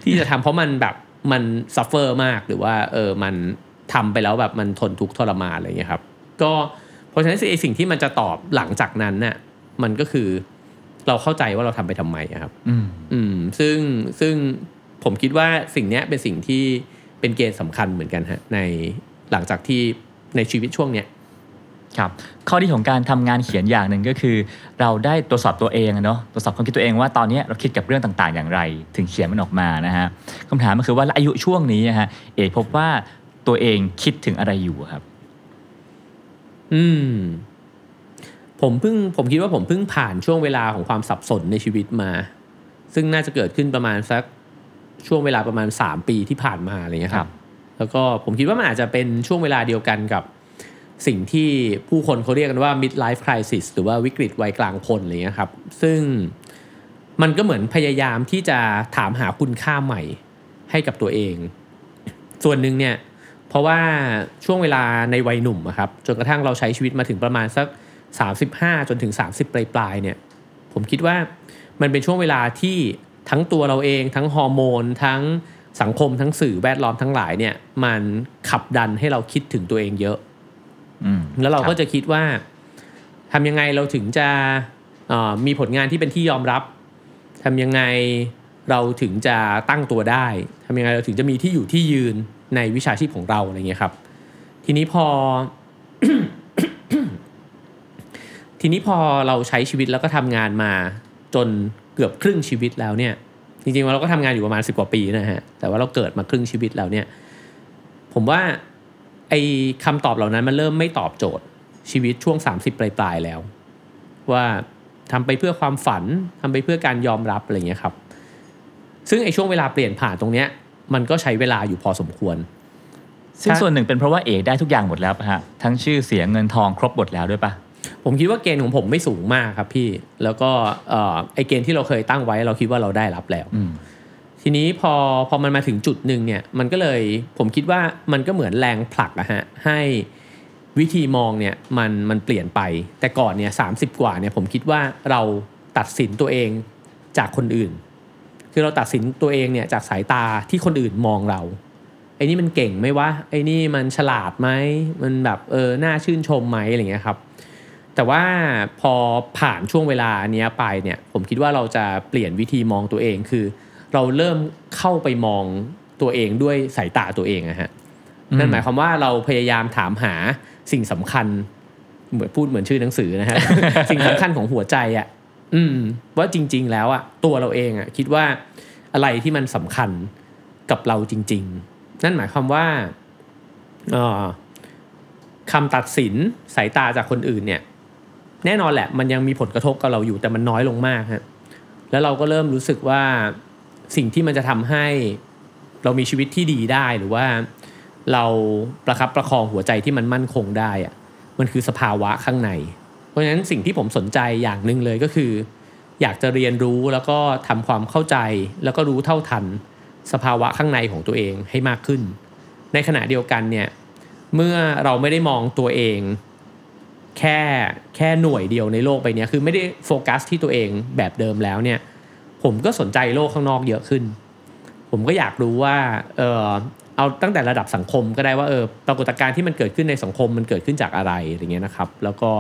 ที่จะทำเพราะมันแบบมันซัฟเฟอร์มากหรือว่ามันทำไปแล้วแบบมันทนทุกข์ทรมานอะไรอย่างเงี้ยครับก็เพราะฉะนั้นสิ่งที่มันจะตอบหลังจากนั้นน่ะมันก็คือเราเข้าใจว่าเราทำไปทำไมครับซึ่งผมคิดว่าสิ่งนี้เป็นสิ่งที่เป็นเกณฑ์สำคัญเหมือนกันฮะในหลังจากที่ในชีวิตช่วงเนี้ย ครับข้อดีของการทำงานเขียนอย่างหนึ่งก็คือเราได้ตรวจสอบตัวเองเนาะตรวจสอบความคิดตัวเองว่าตอนนี้เราคิดกับเรื่องต่างๆอย่างไรถึงเขียนมันออกมานะฮะคำถามก็คือว่าอายุช่วงนี้ฮะเอ๋พบว่าตัวเองคิดถึงอะไรอยู่ครับผมคิดว่าผมเพิ่งผ่านช่วงเวลาของความสับสนในชีวิตมาซึ่งน่าจะเกิดขึ้นประมาณสักช่วงเวลาประมาณ3ปีที่ผ่านมาอะไรเงี้ยครับแล้วก็ผมคิดว่ามันอาจจะเป็นช่วงเวลาเดียวกันกับสิ่งที่ผู้คนเขาเรียกกันว่า midlife crisis หรือว่าวิกฤตวัยกลางคนอะไรเงี้ยครับซึ่งมันก็เหมือนพยายามที่จะถามหาคุณค่าใหม่ให้กับตัวเองส่วนหนึ่งเนี่ยเพราะว่าช่วงเวลาในวัยหนุ่มอะครับจนกระทั่งเราใช้ชีวิตมาถึงประมาณสัก35จนถึง30ปลายๆเนี่ยผมคิดว่ามันเป็นช่วงเวลาที่ทั้งตัวเราเองทั้งฮอร์โมนทั้งสังคมทั้งสื่อแวดล้อมทั้งหลายเนี่ยมันขับดันให้เราคิดถึงตัวเองเยอะแล้วเราก็จะคิดว่าทำยังไงเราถึงจะมีผลงานที่เป็นที่ยอมรับทำยังไงเราถึงจะตั้งตัวได้ทำยังไงเราถึงจะมีที่อยู่ที่ยืนในวิชาชีพของเราอะไรเงี้ยครับทีนี้พอเราใช้ชีวิตแล้วก็ทำงานมาจนเกือบครึ่งชีวิตแล้วเนี่ยจริงๆเราก็ทำงานอยู่ประมาณ10กว่าปีนะฮะแต่ว่าเราเกิดมาครึ่งชีวิตแล้วเนี่ยผมว่าไอ้คำตอบเหล่านั้นมันเริ่มไม่ตอบโจทย์ชีวิตช่วง30ปลายๆแล้วว่าทำไปเพื่อความฝันทำไปเพื่อการยอมรับอะไรเงี้ยครับซึ่งไอ้ช่วงเวลาเปลี่ยนผ่านตรงเนี้ยมันก็ใช้เวลาอยู่พอสมควรซึ่งส่วนหนึ่งเป็นเพราะว่าเอกได้ทุกอย่างหมดแล้วฮะทั้งชื่อเสียงเงินทองครบหมดแล้วด้วยปะผมคิดว่าเกณฑ์ของผมไม่สูงมากครับพี่แล้วก็ไอ้เกณฑ์ที่เราเคยตั้งไว้เราคิดว่าเราได้รับแล้วทีนี้พอมันมาถึงจุดนึงเนี่ยมันก็เลยผมคิดว่ามันก็เหมือนแรงผลักอะฮะให้วิธีมองเนี่ยมันเปลี่ยนไปแต่ก่อนเนี่ย30กว่าเนี่ยผมคิดว่าเราตัดสินตัวเองจากคนอื่นคือเราตัดสินตัวเองเนี่ยจากสายตาที่คนอื่นมองเราไอ้นี่มันเก่งไหมวะไอ้นี่มันฉลาดไหมมันแบบน่าชื่นชมไหมอะไรเงี้ยครับแต่ว่าพอผ่านช่วงเวลาเนี้ยไปเนี่ยผมคิดว่าเราจะเปลี่ยนวิธีมองตัวเองคือเราเริ่มเข้าไปมองตัวเองด้วยสายตาตัวเองนะฮะนั่นหมายความว่าเราพยายามถามหาสิ่งสำคัญเหมือนพูดเหมือนชื่อหนังสือนะฮะ สิ่งสำคัญของหัวใจอ่ะว่าจริงๆแล้วอ่ะตัวเราเองอ่ะคิดว่าอะไรที่มันสำคัญกับเราจริงๆนั่นหมายความว่าคำตัดสินสายตาจากคนอื่นเนี่ยแน่นอนแหละมันยังมีผลกระทบกับเราอยู่แต่มันน้อยลงมากฮะแล้วเราก็เริ่มรู้สึกว่าสิ่งที่มันจะทำให้เรามีชีวิตที่ดีได้หรือว่าเราประคับประคองหัวใจที่มันมั่นคงได้อะมันคือสภาวะข้างในเพราะฉะนั้นสิ่งที่ผมสนใจอย่างหนึ่งเลยก็คืออยากจะเรียนรู้แล้วก็ทำความเข้าใจแล้วก็รู้เท่าทันสภาวะข้างในของตัวเองให้มากขึ้นในขณะเดียวกันเนี่ยเมื่อเราไม่ได้มองตัวเองแค่หน่วยเดียวในโลกไปเนี่ยคือไม่ได้โฟกัสที่ตัวเองแบบเดิมแล้วเนี่ยผมก็สนใจโลกข้างนอกเยอะขึ้นผมก็อยากรู้ว่าเอาตั้งแต่ระดับสังคมก็ได้ว่าปรากฏการณ์ที่มันเกิดขึ้นในสังคมมันเกิดขึ้นจากอะไรอย่างเงี้ยนะครับแล้วก็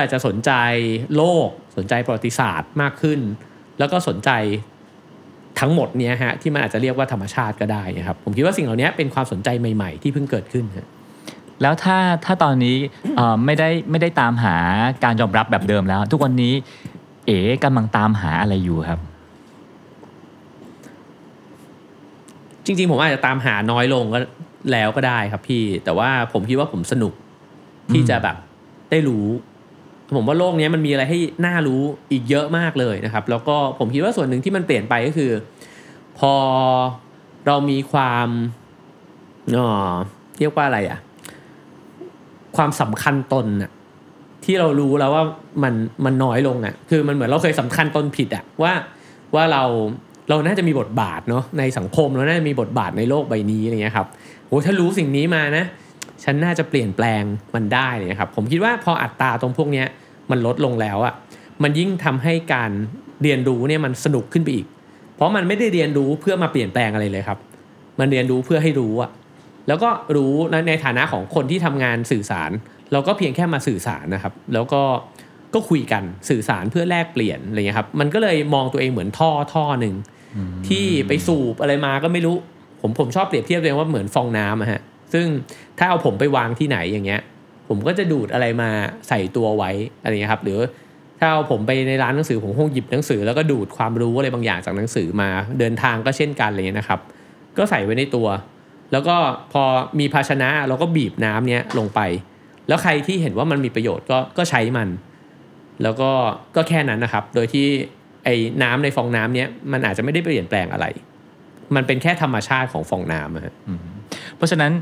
อาจจะสนใจโลกสนใจประวัติศาสตร์มากขึ้นแล้วก็สนใจทั้งหมดเนี่ยฮะที่มันอาจจะเรียกว่าธรรมชาติก็ได้นะครับผมคิดว่าสิ่งเหล่านี้เป็นความสนใจใหม่ๆที่เพิ่งเกิดขึ้นแล้วถ้าตอนนี้ไม่ได้ตามหาการยอมรับแบบเดิมแล้วทุกวันนี้เอ๋กำลังตามหาอะไรอยู่ครับจริงๆผมอาจจะตามหาน้อยลงก็แล้วก็ได้ครับพี่แต่ว่าผมคิดว่าผมสนุกที่จะแบบได้รู้ผมว่าโลกนี้มันมีอะไรให้น่ารู้อีกเยอะมากเลยนะครับแล้วก็ผมคิดว่าส่วนหนึ่งที่มันเปลี่ยนไปก็คือพอเรามีความเรียกว่าอะไรอะความสำคัญตนน่ะที่เรารู้แล้วว่ามันน้อยลงอ่ะคือมันเหมือนเราเคยสำคัญตนผิดอ่ะว่าเราน่าจะมีบทบาทเนาะในสังคมเราน่าจะมีบทบาทในโลกใบนี้อะไรเงี้ยครับโหถ้ารู้สิ่งนี้มานะฉันน่าจะเปลี่ยนแปลงมันได้เนี่ยครับผมคิดว่าพออัตราตรงพวกเนี้ยมันลดลงแล้วอ่ะมันยิ่งทำให้การเรียนรู้เนี่ยมันสนุกขึ้นไปอีกเพราะมันไม่ได้เรียนรู้เพื่อมาเปลี่ยนแปลงอะไรเลยครับมันเรียนรู้เพื่อให้รู้อ่ะแล้วก็รู้ในฐานะของคนที่ทำงานสื่อสารเราก็เพียงแค่มาสื่อสารนะครับแล้วก็คุยกันสื่อสารเพื่อแลกเปลี่ยนอะไรเงี้ยครับมันก็เลยมองตัวเองเหมือนท่อหนึ่งที่ไปสูบอะไรมาก็ไม่รู้ผมชอบเปรียบเทียบตัวเองว่าเหมือนฟองน้ำอะฮะซึ่งถ้าเอาผมไปวางที่ไหนอย่างเงี้ย ผมก็จะดูดอะไรมาใส่ตัวไว้อะไรอย่างนี้ครับหรือถ้าผมไปในร้านหนังสือผมคงหยิบหนังสือแล้วก็ดูดความรู้อะไรบางอย่างจากหนังสือมาเดินทางก็เช่นกันอะไรอย่างนี้นะครับก็ใส่ไว้ในตัวแล้วก็พอมีภาชนะเราก็บีบน้ำเนี้ยลงไปแล้วใครที่เห็นว่ามันมีประโยชน์ก็ใช้มันแล้วก็แค่นั้นนะครับโดยที่ไอ้น้ำในฟองน้ำเนี้ยมันอาจจะไม่ได้เปลี่ยนแปลงอะไรมันเป็นแค่ธรรมชาติของฟองน้ำฮะเพราะฉะนั้น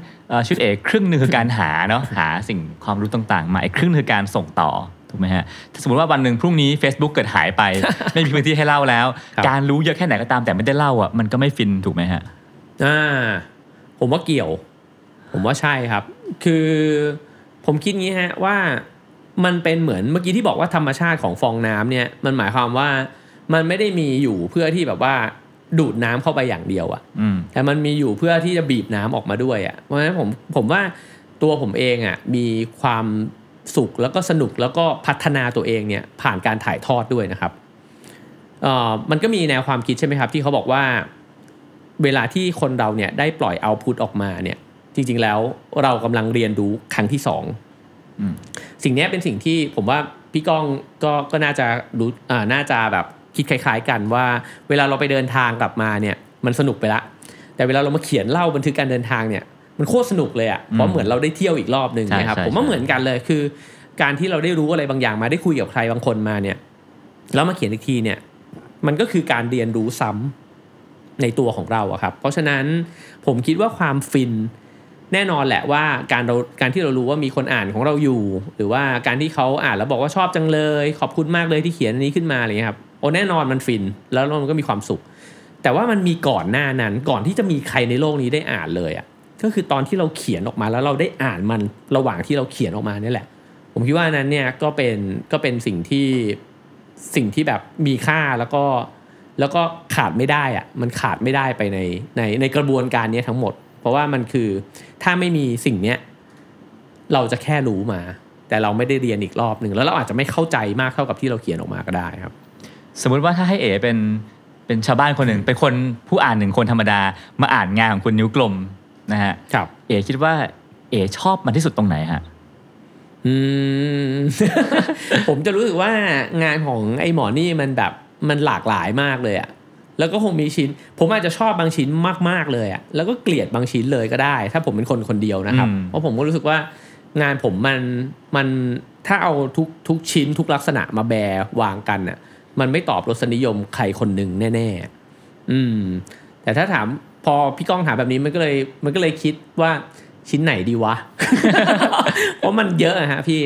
ชุดเอกครึ่งนึงคือการหาเนาะหาสิ่งความรู้ต่างๆมาอีกครึ่งนึงคือการส่งต่อถูกไหมฮะถ้าสมมติว่าวันหนึ่งพรุ่งนี้ Facebook เกิดหายไป ไม่มีพื้นที่ให้เล่าแล้วการรู้เยอะแค่ไหนก็ตามแต่ไม่ได้เล่าอ่ะมันก็ไม่ฟินถูกไหมฮะผมว่าเกี่ยวผมว่าใช่ครับคือผมคิดงี้ฮะว่ามันเป็นเหมือนเมื่อกี้ที่บอกว่าธรรมชาติของฟองน้ำเนี่ยมันหมายความว่ามันไม่ได้มีอยู่เพื่อที่แบบว่าดูดน้ำเข้าไปอย่างเดียวอ่ะแต่มันมีอยู่เพื่อที่จะบีบน้ำออกมาด้วยอ่ะเพราะฉะนั้นผมว่าตัวผมเองอ่ะมีความสุขแล้วก็สนุกแล้วก็พัฒนาตัวเองเนี่ยผ่านการถ่ายทอดด้วยนะครับมันก็มีแนวความคิดใช่ไหมครับที่เขาบอกว่าเวลาที่คนเราเนี่ยได้ปล่อยเอาท์พุตออกมาเนี่ยจริงๆแล้วเรากำลังเรียนรู้ครั้งที่สองสิ่งนี้เป็นสิ่งที่ผมว่าพี่ก้องก็น่าจะรู้น่าจะแบบคิดคล้ายๆกันว่าเวลาเราไปเดินทางกลับมาเนี่ยมันสนุกไปละแต่เวลาเรามาเขียนเล่าบันทึกการเดินทางเนี่ยมันโคตรสนุกเลยอ่ะเพราะเหมือนเราได้เที่ยวอีกรอบนึงนะครับผมว่าเหมือนกันเลยคือการที่เราได้รู้อะไรบางอย่างมาได้คุยกับใครบางคนมาเนี่ยแล้วมาเขียนอีกทีเนี่ยมันก็คือการเรียนรู้ซ้ำในตัวของเราอะครับเพราะฉะนั้นผมคิดว่าความฟินแน่นอนแหละว่าการที่เรารู้ว่ามีคนอ่านของเราอยู่หรือว่าการที่เขาอ่านแล้วบอกว่าชอบจังเลยขอบคุณมากเลยที่เขียนอันนี้ขึ้นมาอะไรเงี้ยครับโอ้แน่นอนมันฟินแล้วมันก็มีความสุขแต่ว่ามันมีก่อนหน้านั้นก่อนที่จะมีใครในโลกนี้ได้อ่านเลยอ่ะก็คือตอนที่เราเขียนออกมาแล้วเราได้อ่านมันระหว่างที่เราเขียนออกมานี่แหละผมคิดว่านั้นเนี่ยก็เป็นสิ่งที่แบบมีค่าแล้วก็ขาดไม่ได้อ่ะมันขาดไม่ได้ไปในกระบวนการนี้ทั้งหมดเพราะว่ามันคือถ้าไม่มีสิ่งเนี้ยเราจะแค่รู้มาแต่เราไม่ได้เรียนอีกรอบหนึ่งแล้วเราอาจจะไม่เข้าใจมากเท่ากับที่เราเขียนออกมาก็ได้ครับสมมติว่าถ้าให้เอ๋เป็นชาวบ้านคนหนึ่งเป็นคนผู้อ่านหนึ่งคนธรรมดามาอ่านงานของคุณนิ้วกลมนะฮะครับเอ๋คิดว่าเอ๋ชอบมันที่สุดตรงไหนฮะผมจะรู้สึกว่างานของไอ้หมอนี่มันแบบมันหลากหลายมากเลยอะแล้วก็คงมีชิ้นผมอาจจะชอบบางชิ้นมากๆเลยอ่ะแล้วก็เกลียดบางชิ้นเลยก็ได้ถ้าผมเป็นคนเดียวนะครับเพราะผมก็รู้สึกว่างานผมมันถ้าเอาทุกชิ้นทุกลักษณะมาแบวางกันน่ะมันไม่ตอบรสนิยมใครคนหนึ่งแน่ๆแต่ถ้าถามพอพี่ก้องถามแบบนี้มันก็เลยคิดว่าชิ้นไหนดีวะ เพราะมันเยอะฮะพี่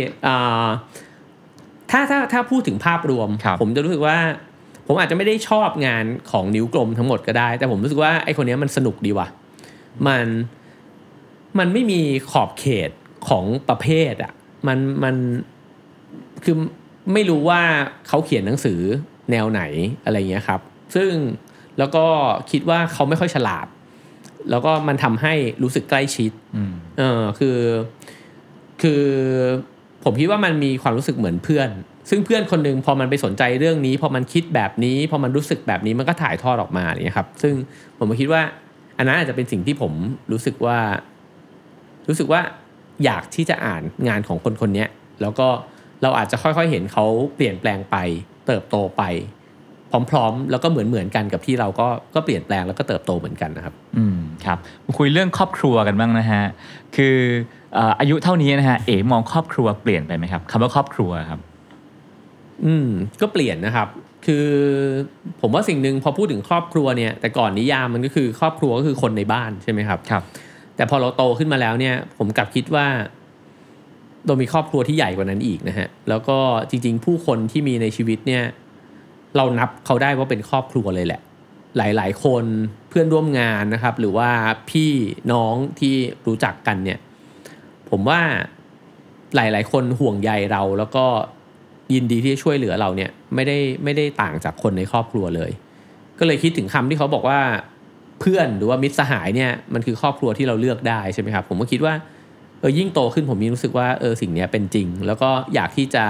ถ้าพูดถึงภาพรวมผมจะรู้สึกว่าผมอาจจะไม่ได้ชอบงานของนิ้วกลมทั้งหมดก็ได้แต่ผมรู้สึกว่าไอ้คนนี้มันสนุกดีว่ะมันไม่มีขอบเขตของประเภทอ่ะมันคือไม่รู้ว่าเขาเขียนหนังสือแนวไหนอะไรเงี้ยครับซึ่งแล้วก็คิดว่าเขาไม่ค่อยฉลาดแล้วก็มันทำให้รู้สึกใกล้ชิดคือผมคิดว่ามันมีความรู้สึกเหมือนเพื่อนซึ่งเพื่อนคนนึงพอมันไปสนใจเรื่องนี้พอมันคิดแบบนี้พอมันรู้สึกแบบนี้มันก็ถ่ายทอดออกมาอย่างเงี้ยครับซึ่งผมก็คิดว่าอันนั้นอาจจะเป็นสิ่งที่ผมรู้สึกว่าอยากที่จะอ่านงานของคนๆเนี้ยแล้วก็เราอาจจะค่อยๆเห็นเขาเปลี่ยนแปลงไปเติบโตไปพร้อมๆแล้วก็เหมือนกันกับที่เราก็เปลี่ยนแปลงแล้วก็เติบโตเหมือนกันนะครับครับมาคุยเรื่องครอบครัวกันบ้างนะฮะคืออายุเท่านี้นะฮะเอ๋มองครอบครัวเปลี่ยนไปมั้ยครับคำว่าครอบครัวครับก็เปลี่ยนนะครับคือผมว่าสิ่งนึงพอพูดถึงครอบครัวเนี่ยแต่ก่อนนิยามมันก็คือครอบครัวก็คือคนในบ้านใช่ไหมครับครับแต่พอเราโตขึ้นมาแล้วเนี่ยผมกลับคิดว่าเรามีครอบครัวที่ใหญ่กว่านั้นอีกนะฮะแล้วก็จริงๆผู้คนที่มีในชีวิตเนี่ยเรานับเขาได้ว่าเป็นครอบครัวเลยแหละหลายๆคนเพื่อนร่วมงานนะครับหรือว่าพี่น้องที่รู้จักกันเนี่ยผมว่าหลายๆคนห่วงใยเราแล้วก็ยินดีที่จะช่วยเหลือเราเนี่ยไม่ได้ต่างจากคนในครอบครัวเลยก็เลยคิดถึงคำที่เขาบอกว่าเพื่อนหรือว่ามิตรสหายเนี่ยมันคือครอบครัวที่เราเลือกได้ใช่ไหมครับผมก็คิดว่ายิ่งโตขึ้นผมมีรู้สึกว่าสิ่งนี้เป็นจริงแล้วก็อยากที่จะ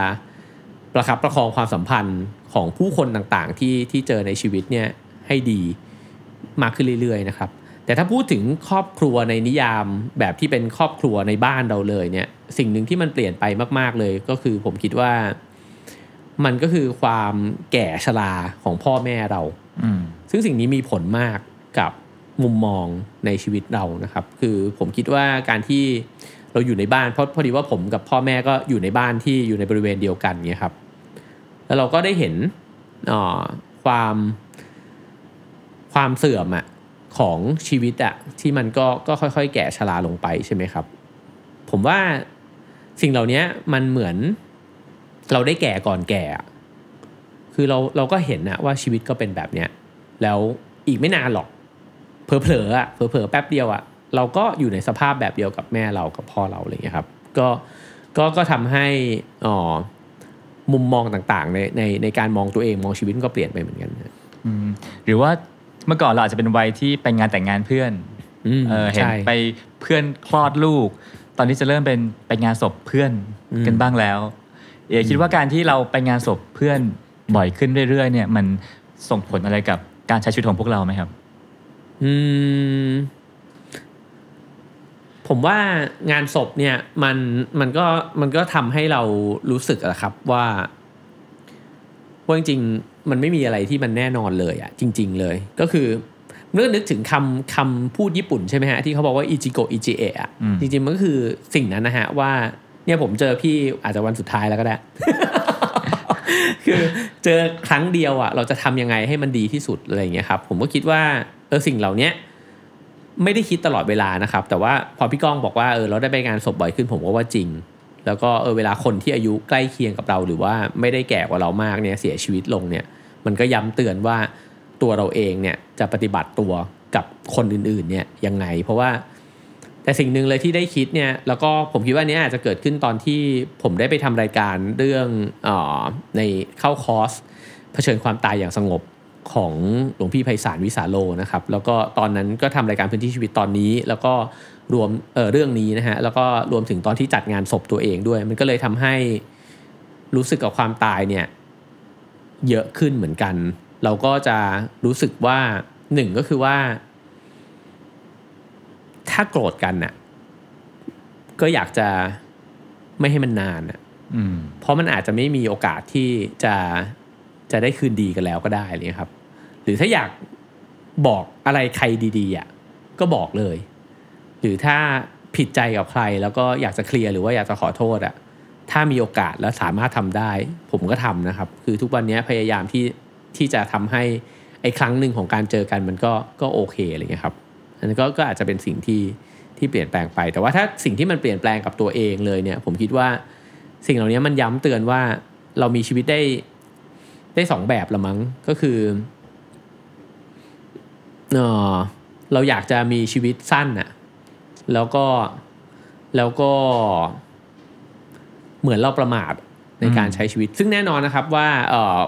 ประคับประคองความสัมพันธ์ของผู้คนต่างๆที่เจอในชีวิตเนี่ยให้ดีมากขึ้นเรื่อยๆนะครับ แต่ถ้าพูดถึงครอบครัวในนิยามแบบที่เป็นครอบครัวในบ้านเราเลยเนี่ยสิ่งหนึ่งที่มันเปลี่ยนไปมากๆเลยก็คือผมคิดว่ามันก็คือความแก่ชราของพ่อแม่เราซึ่งสิ่งนี้มีผลมากกับมุมมองในชีวิตเรานะครับคือผมคิดว่าการที่เราอยู่ในบ้านเพราะพอดีว่าผมกับพ่อแม่ก็อยู่ในบ้านที่อยู่ในบริเวณเดียวกันเนี่ยครับแล้วเราก็ได้เห็นความเสื่อมอ่ะของชีวิตอ่ะที่มันก็ค่อยๆแก่ชราลงไปใช่ไหมครับผมว่าสิ่งเหล่านี้มันเหมือนเราได้แก่ก่อนแก่คือเราก็เห็นนะว่าชีวิตก็เป็นแบบเนี้ยแล้วอีกไม่นานหรอกเผลอแป๊บเดียวอ่ะเราก็อยู่ในสภาพแบบเดียวกับแม่เรากับพ่อเราอะไรอย่างเงี้ยครับก็ทำให้มุมมองต่างๆในการมองตัวเองมองชีวิตก็เปลี่ยนไปเหมือนกันหรือว่าเมื่อก่อนเราอาจจะเป็นวัยที่ไปงานแต่งงานเพื่อนเห็นไปเพื่อนคลอดลูกตอนนี้จะเริ่มเป็นไปงานศพเพื่อนกันบ้างแล้วคิดว่าการที่เราไปงานศพเพื่อนบ่อยขึ้นเรื่อยๆเนี่ยมันส่งผลอะไรกับการใช้ชีวิตของพวกเราไหมครับผมว่างานศพเนี่ยมันก็ทำให้เรารู้สึกอะครับว่าจริงๆมันไม่มีอะไรที่มันแน่นอนเลยอะจริงๆเลยก็คือเมื่อนึกถึงคำพูดญี่ปุ่นใช่ไหมฮะที่เขาบอกว่าอิจิโกะอิจิเอะอะจริงๆมันก็คือสิ่งนั้นนะฮะว่าเนี่ยผมเจอพี่อาจจะวันสุดท้ายแล้วก็ได้ คือเจอครั้งเดียวอะเราจะทำยังไงให้มันดีที่สุดอะไรอย่างเงี้ยครับผมก็คิดว่าสิ่งเหล่านี้ไม่ได้คิดตลอดเวลานะครับแต่ว่าพอพี่ก้องบอกว่าเราได้ไปงานศพบ่อยขึ้นผมก็ว่าจริงแล้วก็เวลาคนที่อายุใกล้เคียงกับเราหรือว่าไม่ได้แก่กว่าเรามากเนี่ยเสียชีวิตลงเนี่ยมันก็ย้ำเตือนว่าตัวเราเองเนี่ยจะปฏิบัติตัวกับคนอื่นๆเนี่ยยังไงเพราะว่าแต่สิ่งนึงเลยที่ได้คิดเนี่ยแล้วก็ผมคิดว่านี้อาจจะเกิดขึ้นตอนที่ผมได้ไปทำรายการเรื่องในเข้าคอร์สเผชิญความตายอย่างสงบของหลวงพี่ไพศาลวิสาโลนะครับแล้วก็ตอนนั้นก็ทำรายการพื้นที่ชีวิตตอนนี้แล้วก็รวมเรื่องนี้นะฮะแล้วก็รวมถึงตอนที่จัดงานศพตัวเองด้วยมันก็เลยทำให้รู้สึกกับความตายเนี่ยเยอะขึ้นเหมือนกันเราก็จะรู้สึกว่าหนึ่งก็คือว่าถ้าโกรธกันน่ะก็อยากจะไม่ให้มันนานน่ะเพราะมันอาจจะไม่มีโอกาสที่จะได้คืนดีกันแล้วก็ได้เลยครับหรือถ้าอยากบอกอะไรใครดีๆอ่ะก็บอกเลยหรือถ้าผิดใจกับใครแล้วก็อยากจะเคลียร์หรือว่าอยากจะขอโทษอ่ะถ้ามีโอกาสและสามารถทำได้ผมก็ทำนะครับคือทุกวันนี้พยายามที่จะทำให้ไอ้ครั้งหนึ่งของการเจอกันมันก็โอเคอะไรเงี้ยครับอันนั้นก็อาจจะเป็นสิ่งที่เปลี่ยนแปลงไปแต่ว่าถ้าสิ่งที่มันเปลี่ยนแปลงกับตัวเองเลยเนี่ยผมคิดว่าสิ่งเหล่านี้มันย้ำเตือนว่าเรามีชีวิตได้สองแบบละมั้งก็คือเราอยากจะมีชีวิตสั้นน่ะแล้วก็เหมือนเราประมาทในการใช้ชีวิตซึ่งแน่นอนนะครับว่า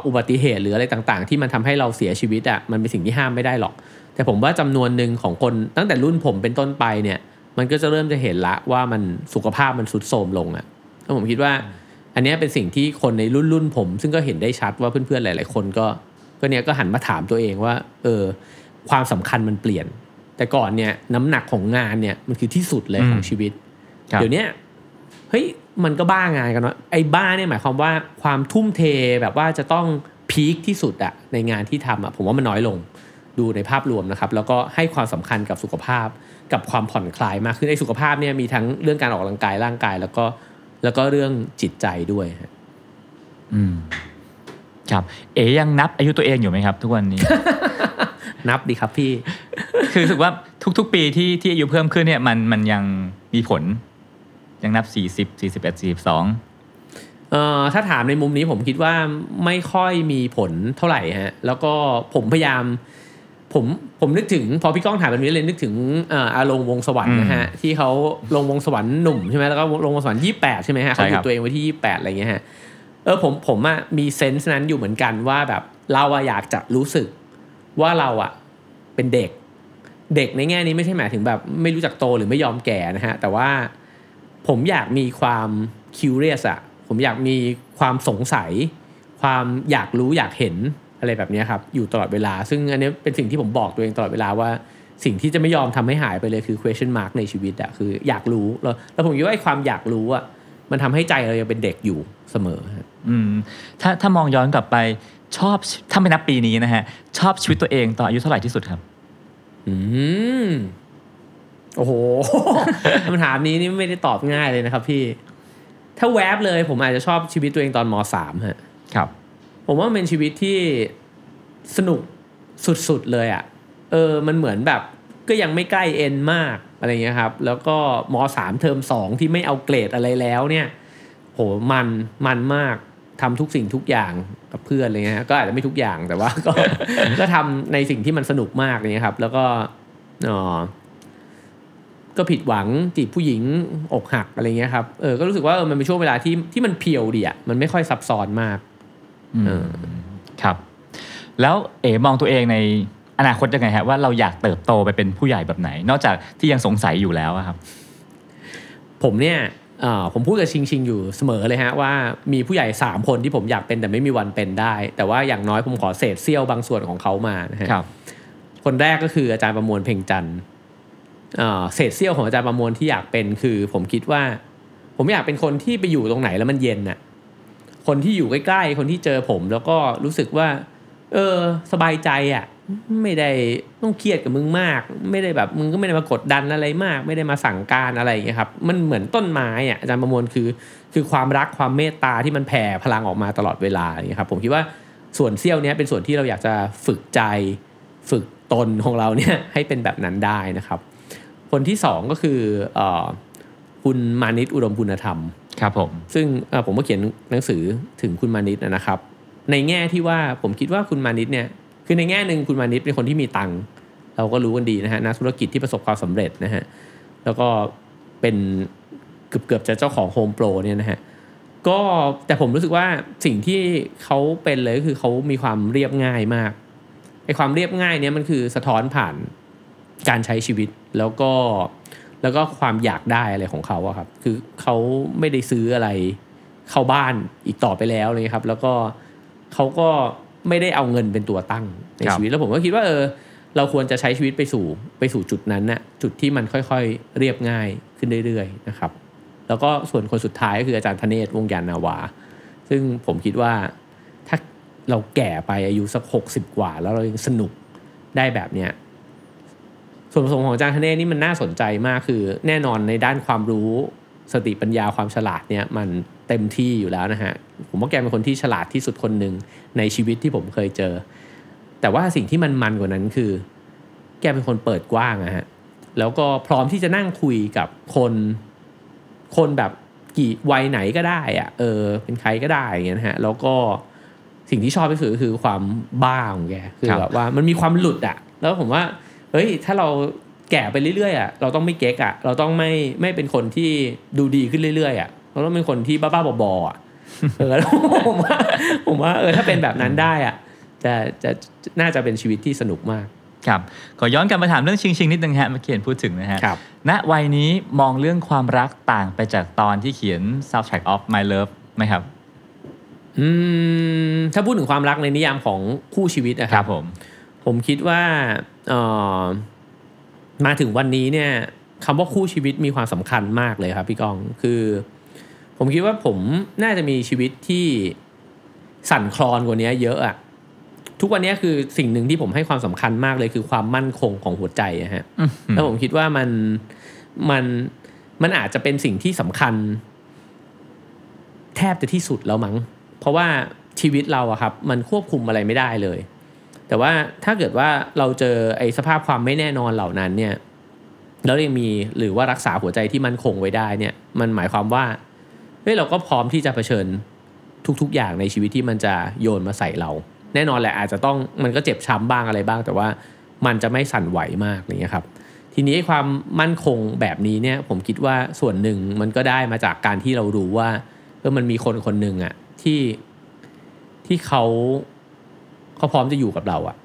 อุบัติเหตุหรืออะไรต่างๆที่มันทำให้เราเสียชีวิตอ่ะมันเป็นสิ่งที่ห้ามไม่ได้หรอกแต่ผมว่าจำนวนหนึ่งของคนตั้งแต่รุ่นผมเป็นต้นไปเนี่ยมันก็จะเริ่มจะเห็นละว่ามันสุขภาพมันทรุดโทรมลงอ่ะแล้วผมคิดว่าอันนี้เป็นสิ่งที่คนในรุ่นผมซึ่งก็เห็นได้ชัดว่าเพื่อนๆหลายๆคนก็เนี่ยก็หันมาถามตัวเองว่าความสำคัญมันเปลี่ยนแต่ก่อนเนี่ยน้ำหนักของงานเนี่ยมันคือที่สุดเลยของชีวิตเดี๋ยวนี้เฮ้ยมันก็บ้างานกันเนาะไอ้บ้าเนี่ยหมายความว่าความทุ่มเทแบบว่าจะต้องพีคที่สุดอะในงานที่ทำอะผมว่ามันน้อยลงดูในภาพรวมนะครับแล้วก็ให้ความสำคัญกับสุขภาพกับความผ่อนคลายมากขึ้นไอ้สุขภาพเนี่ยมีทั้งเรื่องการออกกำลังกายร่างกายแล้วก็เรื่องจิตใจด้วยครับยังนับอายุตัวเองอยู่ไหมครับทุกวันนี้ นับดีครับพี่ คือรู้สึกว่าทุกๆปีที่อายุเพิ่มขึ้นเนี่ยมันยังมีผลยังนับ40 41 42ถ้าถามในมุมนี้ผมคิดว่าไม่ค่อยมีผลเท่าไหร่ฮะแล้วก็ผมพยายามผมนึกถึงพอพี่ก้องถามแบบนี้เลยนึกถึงอาลงวงสวรรค์นะฮะที่เขาลงวงสวรรค์หนุ่มใช่ไหมแล้วก็ลงวงสวรรค์28ใช่ไหมฮะเขาอยู่ตัวเองไว้ที่28อะไรเงี้ยฮะผมอะมีเซนส์นั้นอยู่เหมือนกันว่าแบบเราอะอยากจะรู้สึกว่าเราอะเป็นเด็กในแง่นี้ไม่ใช่หมายถึงแบบไม่รู้จักโตหรือไม่ยอมแก่นะฮะแต่ว่าผมอยากมีความคิวเรียสอะผมอยากมีความสงสัยความอยากรู้อยากเห็นอะไรแบบนี้ครับอยู่ตลอดเวลาซึ่งอันนี้เป็นสิ่งที่ผมบอกตัวเองตลอดเวลาว่า สิ่งที่จะไม่ยอมทำให้หายไปเลยคือ question mark ในชีวิตอะคืออยากรู้แล้วผมคิดว่าไอ้ความอยากรู้อะมันทำให้ใจเรายังเป็นเด็กอยู่เสมอถ้ามองย้อนกลับไปชอบถ้าไม่นับปีนี้นะฮะชอบชีวิตตัวเองตอนอายุเท่าไหร่ที่สุดครับโอ้โห คำถามนี้นี่ไม่ได้ตอบง่ายเลยนะครับพี่ถ้าแวบเลยผมอาจจะชอบชีวิตตัวเองตอนม.3 ฮะครับผมว่ามันเป็นชีวิตที่สนุกสุดๆเลยอ่ะมันเหมือนแบบก็ยังไม่ใกล้เอ็นมากอะไรเงี้ยครับแล้วก็ม.3 เทอม2ที่ไม่เอาเกรดอะไรแล้วเนี่ยโหมันมากทำทุกสิ่งทุกอย่างกับเพื่อนอะไรเงี้ยก็อาจจะไม่ทุกอย่างแต่ว่าก็ทำในสิ่งที่มันสนุกมากอะไรเงี้ยครับแล้วก็ก็ผิดหวังจีบผู้หญิงอกหักอะไรเงี้ยครับก็รู้สึกว่ามันเป็นช่วงเวลาที่มันเพียวดีอ่ะมันไม่ค่อยซับซ้อนมากครับแล้วเอ๋มองตัวเองในอนาคตยังไงฮะว่าเราอยากเติบโตไปเป็นผู้ใหญ่แบบไหนนอกจากที่ยังสงสัยอยู่แล้วครับผมเนี่ยผมพูดกับชิงๆอยู่เสมอเลยฮะว่ามีผู้ใหญ่3คนที่ผมอยากเป็นแต่ไม่มีวันเป็นได้แต่ว่าอย่างน้อยผมขอเศษเสี้ยวบางส่วนของเขามานะครับคนแรกก็คืออาจารย์ประมวลเพ็งจันทร์เศษเสี้ยวของอาจารย์ประมวลที่อยากเป็นคือผมคิดว่าผมอยากเป็นคนที่ไปอยู่ตรงไหนแล้วมันเย็นน่ะคนที่อยู่ใกล้ๆคนที่เจอผมแล้วก็รู้สึกว่าสบายใจอ่ะไม่ได้ต้องเครียดกับมึงมากไม่ได้แบบมึงก็ไม่ได้มากดดันอะไรมากไม่ได้มาสั่งการอะไรอย่างเงี้ยครับมันเหมือนต้นไม้อ่ะอาจารย์ประมวลคือความรักความเมตตาที่มันแผ่พลังออกมาตลอดเวลาอย่างเงี้ยครับผมคิดว่าส่วนเสี้ยวเนี้ยเป็นส่วนที่เราอยากจะฝึกใจฝึกตนของเราเนี่ยให้เป็นแบบนั้นได้นะครับคนที่สองก็คือคุณมานิตอุดมคุณธรรมครับผมซึ่งผมก็เขียนหนังสือถึงคุณมานิตนะครับในแง่ที่ว่าผมคิดว่าคุณมานิตเนี่ยคือในแง่นึงคุณมานิตเป็นคนที่มีตังค์เราก็รู้กันดีนะฮะนักธุรกิจที่ประสบความสำเร็จนะฮะแล้วก็เป็นเกือบจะเจ้าของโฮมโปรเนี่ยนะฮะก็แต่ผมรู้สึกว่าสิ่งที่เขาเป็นเลยก็คือเขามีความเรียบง่ายมากไอ้ความเรียบง่ายเนี่ยมันคือสะท้อนผ่านการใช้ชีวิตแล้วก็ความอยากได้อะไรของเขาอะครับคือเขาไม่ได้ซื้ออะไรเข้าบ้านอีกต่อไปแล้วเลยครับแล้วก็เขาก็ไม่ได้เอาเงินเป็นตัวตั้งในชีวิตแล้วผมก็คิดว่าเราควรจะใช้ชีวิตไปสู่จุดนั้นน่ะจุดที่มันค่อยๆเรียบง่ายขึ้นเรื่อยๆนะครับแล้วก็ส่วนคนสุดท้ายก็คืออาจารย์ธเนศวงศ์ยานนาวาซึ่งผมคิดว่าถ้าเราแก่ไปอายุสัก60กว่าแล้วเรายังสนุกได้แบบเนี้ยส่วนผสมของอาจารย์ธเนศนี่มันน่าสนใจมากคือแน่นอนในด้านความรู้สติปัญญาความฉลาดเนี่ยมันเต็มที่อยู่แล้วนะฮะผมว่าแกเป็นคนที่ฉลาดที่สุดคนหนึ่งในชีวิตที่ผมเคยเจอแต่ว่าสิ่งที่มันกว่านั้นคือแกเป็นคนเปิดกว้างนะฮะแล้วก็พร้อมที่จะนั่งคุยกับคนแบบกี่วัยไหนก็ได้อ่ะเป็นใครก็ได้อย่างเงี้ยนะฮะแล้วก็สิ่งที่ชอบที่สุดก็คือความบ้าของแกคือแบบว่ามันมีความหลุดอ่ะแล้วผมว่าเฮ้ยถ้าเราแก่ไปเรื่อยๆอ่ะเราต้องไม่เก๊กอ่ะเราต้องไม่เป็นคนที่ดูดีขึ้นเรื่อยๆอ่ะเราต้องเป็นคนที่บ้าๆบอๆอ่ะผมว่าถ้าเป็นแบบนั้นได้อ่ะจะน่าจะเป็นชีวิตที่สนุกมากครับขอย้อนกลับมาถามเรื่องชิงๆนิดนึงฮะเมื่อกี้พูดถึงนะฮะณวัยนี้มองเรื่องความรักต่างไปจากตอนที่เขียน Soundtrack of My Love มั้ยครับถ้าพูดถึงความรักในนิยามของคู่ชีวิตนะครับผมคิดว่ามาถึงวันนี้เนี่ยคำว่าคู่ชีวิตมีความสำคัญมากเลยครับพี่ก้องคือผมคิดว่าผมน่าจะมีชีวิตที่สั่นคลอนกว่านี้เยอะอะทุกวันนี้คือสิ่งหนึ่งที่ผมให้ความสำคัญมากเลยคือความมั่นคงของหัวใจนะฮะแล้วผมคิดว่ามันอาจจะเป็นสิ่งที่สำคัญแทบจะที่สุดแล้วมั้งเพราะว่าชีวิตเราอะครับมันควบคุมอะไรไม่ได้เลยแต่ว่าถ้าเกิดว่าเราเจอไอ้สภาพความไม่แน่นอนเหล่านั้นเนี่ยแล้วยังมีหรือว่ารักษาหัวใจที่มั่นคงไว้ได้เนี่ยมันหมายความว่าเฮ้ยเราก็พร้อมที่จะเผชิญทุกๆอย่างในชีวิตที่มันจะโยนมาใส่เราแน่นอนแหละอาจจะต้องมันก็เจ็บช้ำบ้างอะไรบ้างแต่ว่ามันจะไม่สั่นไหวมากอย่างเงี้ยครับทีนี้ความมั่นคงแบบนี้เนี่ยผมคิดว่าส่วนหนึ่งมันก็ได้มาจากการที่เรารู้ว่ามันมีคนคนนึงอะที่เขาพร้อมจะอยู่กับเราอะ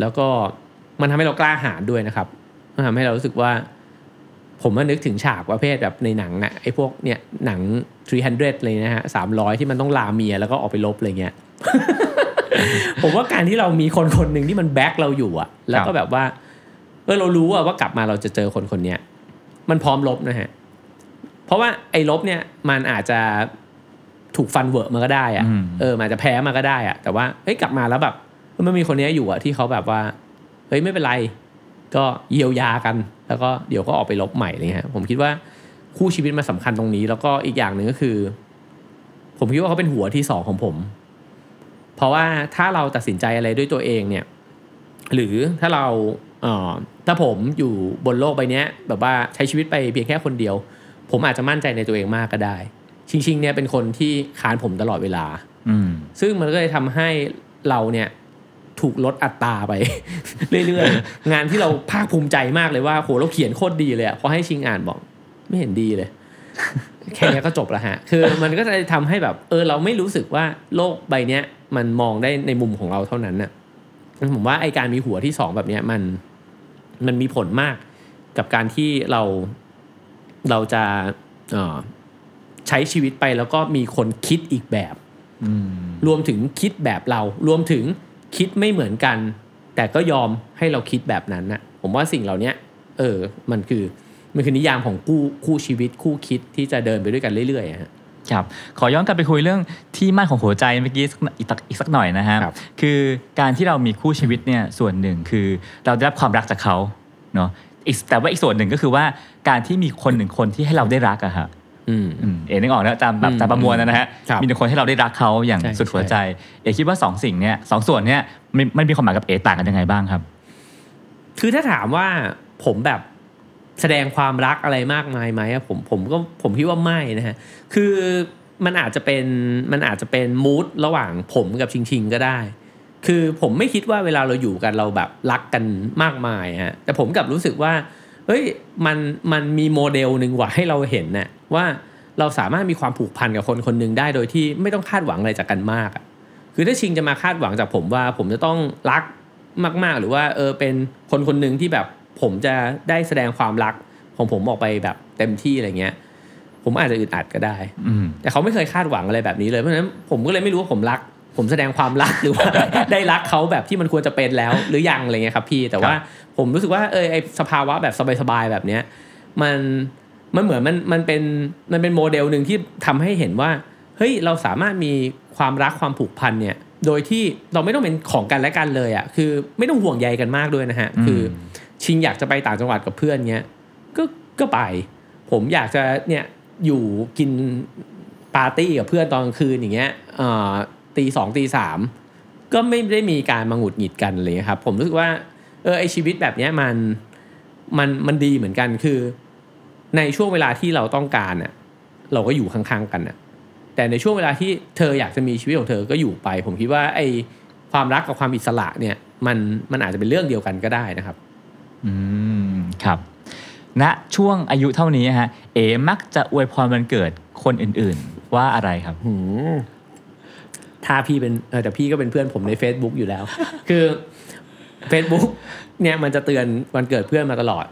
แล้วก็มันทำให้เรากล้าหาญด้วยนะครับมันทำให้เรารู้สึกว่าผมนึกถึงฉากประเภทแบบในหนังอะไอ้พวกเนี่ยหนัง300เลยนะฮะ300ที่มันต้องลาเมียแล้วก็ออกไปลบอะไรเงี้ย ผมว่าการที่เรามีคนๆนึงที่มันแบ็คเราอยู่อะแล้วก็แบบว่า เรารู้ว่ากลับมาเราจะเจอคนคนนี้มันพร้อมลบนะฮะเพราะว่าไอ้ลบเนี่ยมันอาจจะถูกฟันเวอะมาก็ได้อ่ะอาจจะแพ้มาก็ได้อ่ะแต่ว่าเฮ้ยกลับมาแล้วแบบมันมีคนนี้อยู่อ่ะที่เขาแบบว่าเฮ้ยไม่เป็นไรก็เยียวยากันแล้วก็เดี๋ยวก็ออกไปลบใหม่เลยฮะผมคิดว่าคู่ชีวิตมันสำคัญตรงนี้แล้วก็อีกอย่างหนึ่งก็คือผมคิดว่าเขาเป็นหัวที่สองของผมเพราะว่าถ้าเราตัดสินใจอะไรด้วยตัวเองเนี่ยหรือถ้าเราถ้าผมอยู่บนโลกใบนี้แบบว่าใช้ชีวิตไปเพียงแค่คนเดียวผมอาจจะมั่นใจในตัวเองมากก็ได้ชิงๆเนี่ยเป็นคนที่ค้านผมตลอดเวลาซึ่งมันก็เลยทำให้เราเนี่ยถูกลดอัตราไป เรื่อยๆ งานที่เราภาคภูมิใจมากเลยว่าโหเราเขียนโคตรดีเลยพอให้ชิงอ่านบอกไม่เห็นดีเลย แค่นี้ก็จบละฮะ คือมันก็จะทำให้แบบเราไม่รู้สึกว่าโลกใบเนี้ยมันมองได้ในมุมของเราเท่านั้นน่ะผมว่าไอ้การมีหัวที่สองแบบเนี้ยมันมีผลมากกับการที่เราจะใช้ชีวิตไปแล้วก็มีคนคิดอีกแบบรวมถึงคิดแบบเรารวมถึงคิดไม่เหมือนกันแต่ก็ยอมให้เราคิดแบบนั้นน่ะผมว่าสิ่งเหล่านี้มันคือนิยามของคู่ชีวิตคู่คิดที่จะเดินไปด้วยกันเรื่อยๆฮะครับขอย้อนกลับไปคุยเรื่องที่มั่นของหัวใจเมื่อกี้อีกสักหน่อยนะฮะคือการที่เรามีคู่ชีวิตเนี่ยส่วนหนึ่งคือเราได้รับความรักจากเขาเนาะแต่ว่าอีกส่วนหนึ่งก็คือว่าการที่มีคนหนึ่งคนที่ให้เราได้รักอะฮะนึกออกแล้วตามประมวลนะฮะมีคนให้เราได้รักเขาอย่างสุดหัวใจคิดว่า2สิ่งเนี้ย2ส่วนเนี้ยมันมีความหมายกับต่างกันยังไงบ้างครับคือถ้าถามว่าผมแบบแสดงความรักอะไรมากมายไหมผมคิดว่าไม่นะฮะคือมันอาจจะเป็นมูดระหว่างผมกับชิงๆก็ได้คือผมไม่คิดว่าเวลาเราอยู่กันเราแบบรักกันมากมายฮะแต่ผมกลับรู้สึกว่าเฮ้ยมันมีโมเดลนึงว่าให้เราเห็นน่ะว่าเราสามารถมีความผูกพันกับคนคนนึงได้โดยที่ไม่ต้องคาดหวังอะไรจากกันมากอ่ะคือถ้าชิงจะมาคาดหวังจากผมว่าผมจะต้องรักมากๆหรือว่าเป็นคนคนนึงที่แบบผมจะได้แสดงความรักของผมออกไปแบบเต็มที่อะไรเงี้ยผมอาจจะอึดอัดก็ได้แต่เขาไม่เคยคาดหวังอะไรแบบนี้เลยเพราะฉะนั้นผมก็เลยไม่รู้ว่าผมรักผมแสดงความรักหรือว่า ได้รักเขาแบบที่มันควรจะเป็นแล้วหรือยังอะไรเงี้ยครับพี่แต่ว่าผมรู้สึกว่าไอสภาวะแบบสบายๆแบบเนี้ยมันเหมือนมันเป็นโมเดลนึงที่ทำให้เห็นว่าเฮ้ยเราสามารถมีความรักความผูกพันเนี่ยโดยที่เราไม่ต้องเป็นของกันและกันเลยอ่ะคือไม่ต้องห่วงใยกันมากด้วยนะฮะคือชิงอยากจะไปต่างจังหวัดกับเพื่อนเงี้ยก็ไปผมอยากจะเนี่ยอยู่กินปาร์ตี้กับเพื่อนตอนกลางคืนอย่างเงี้ยตีสองตีสามก็ไม่ได้มีการมาหงุดหงิดกันเลยครับผมรู้สึกว่าไอชีวิตแบบเนี้ยมันดีเหมือนกันคือในช่วงเวลาที่เราต้องการน่ะเราก็อยู่ข้างๆกันน่ะแต่ในช่วงเวลาที่เธออยากจะมีชีวิตของเธอก็อยู่ไปผมคิดว่าไอความรักกับความอิสระเนี่ยมันอาจจะเป็นเรื่องเดียวกันก็ได้นะครับครับณนะช่วงอายุเท่านี้ฮะเอมักจะอวยพรวันเกิดคนอื่นๆว่าอะไรครับถ้าพี่เป็นแต่พี่ก็เป็นเพื่อนผมใน Facebook อยู่แล้ว คือ Facebook เนี่ยมันจะเตือนวันเกิดเพื่อนมาตลอด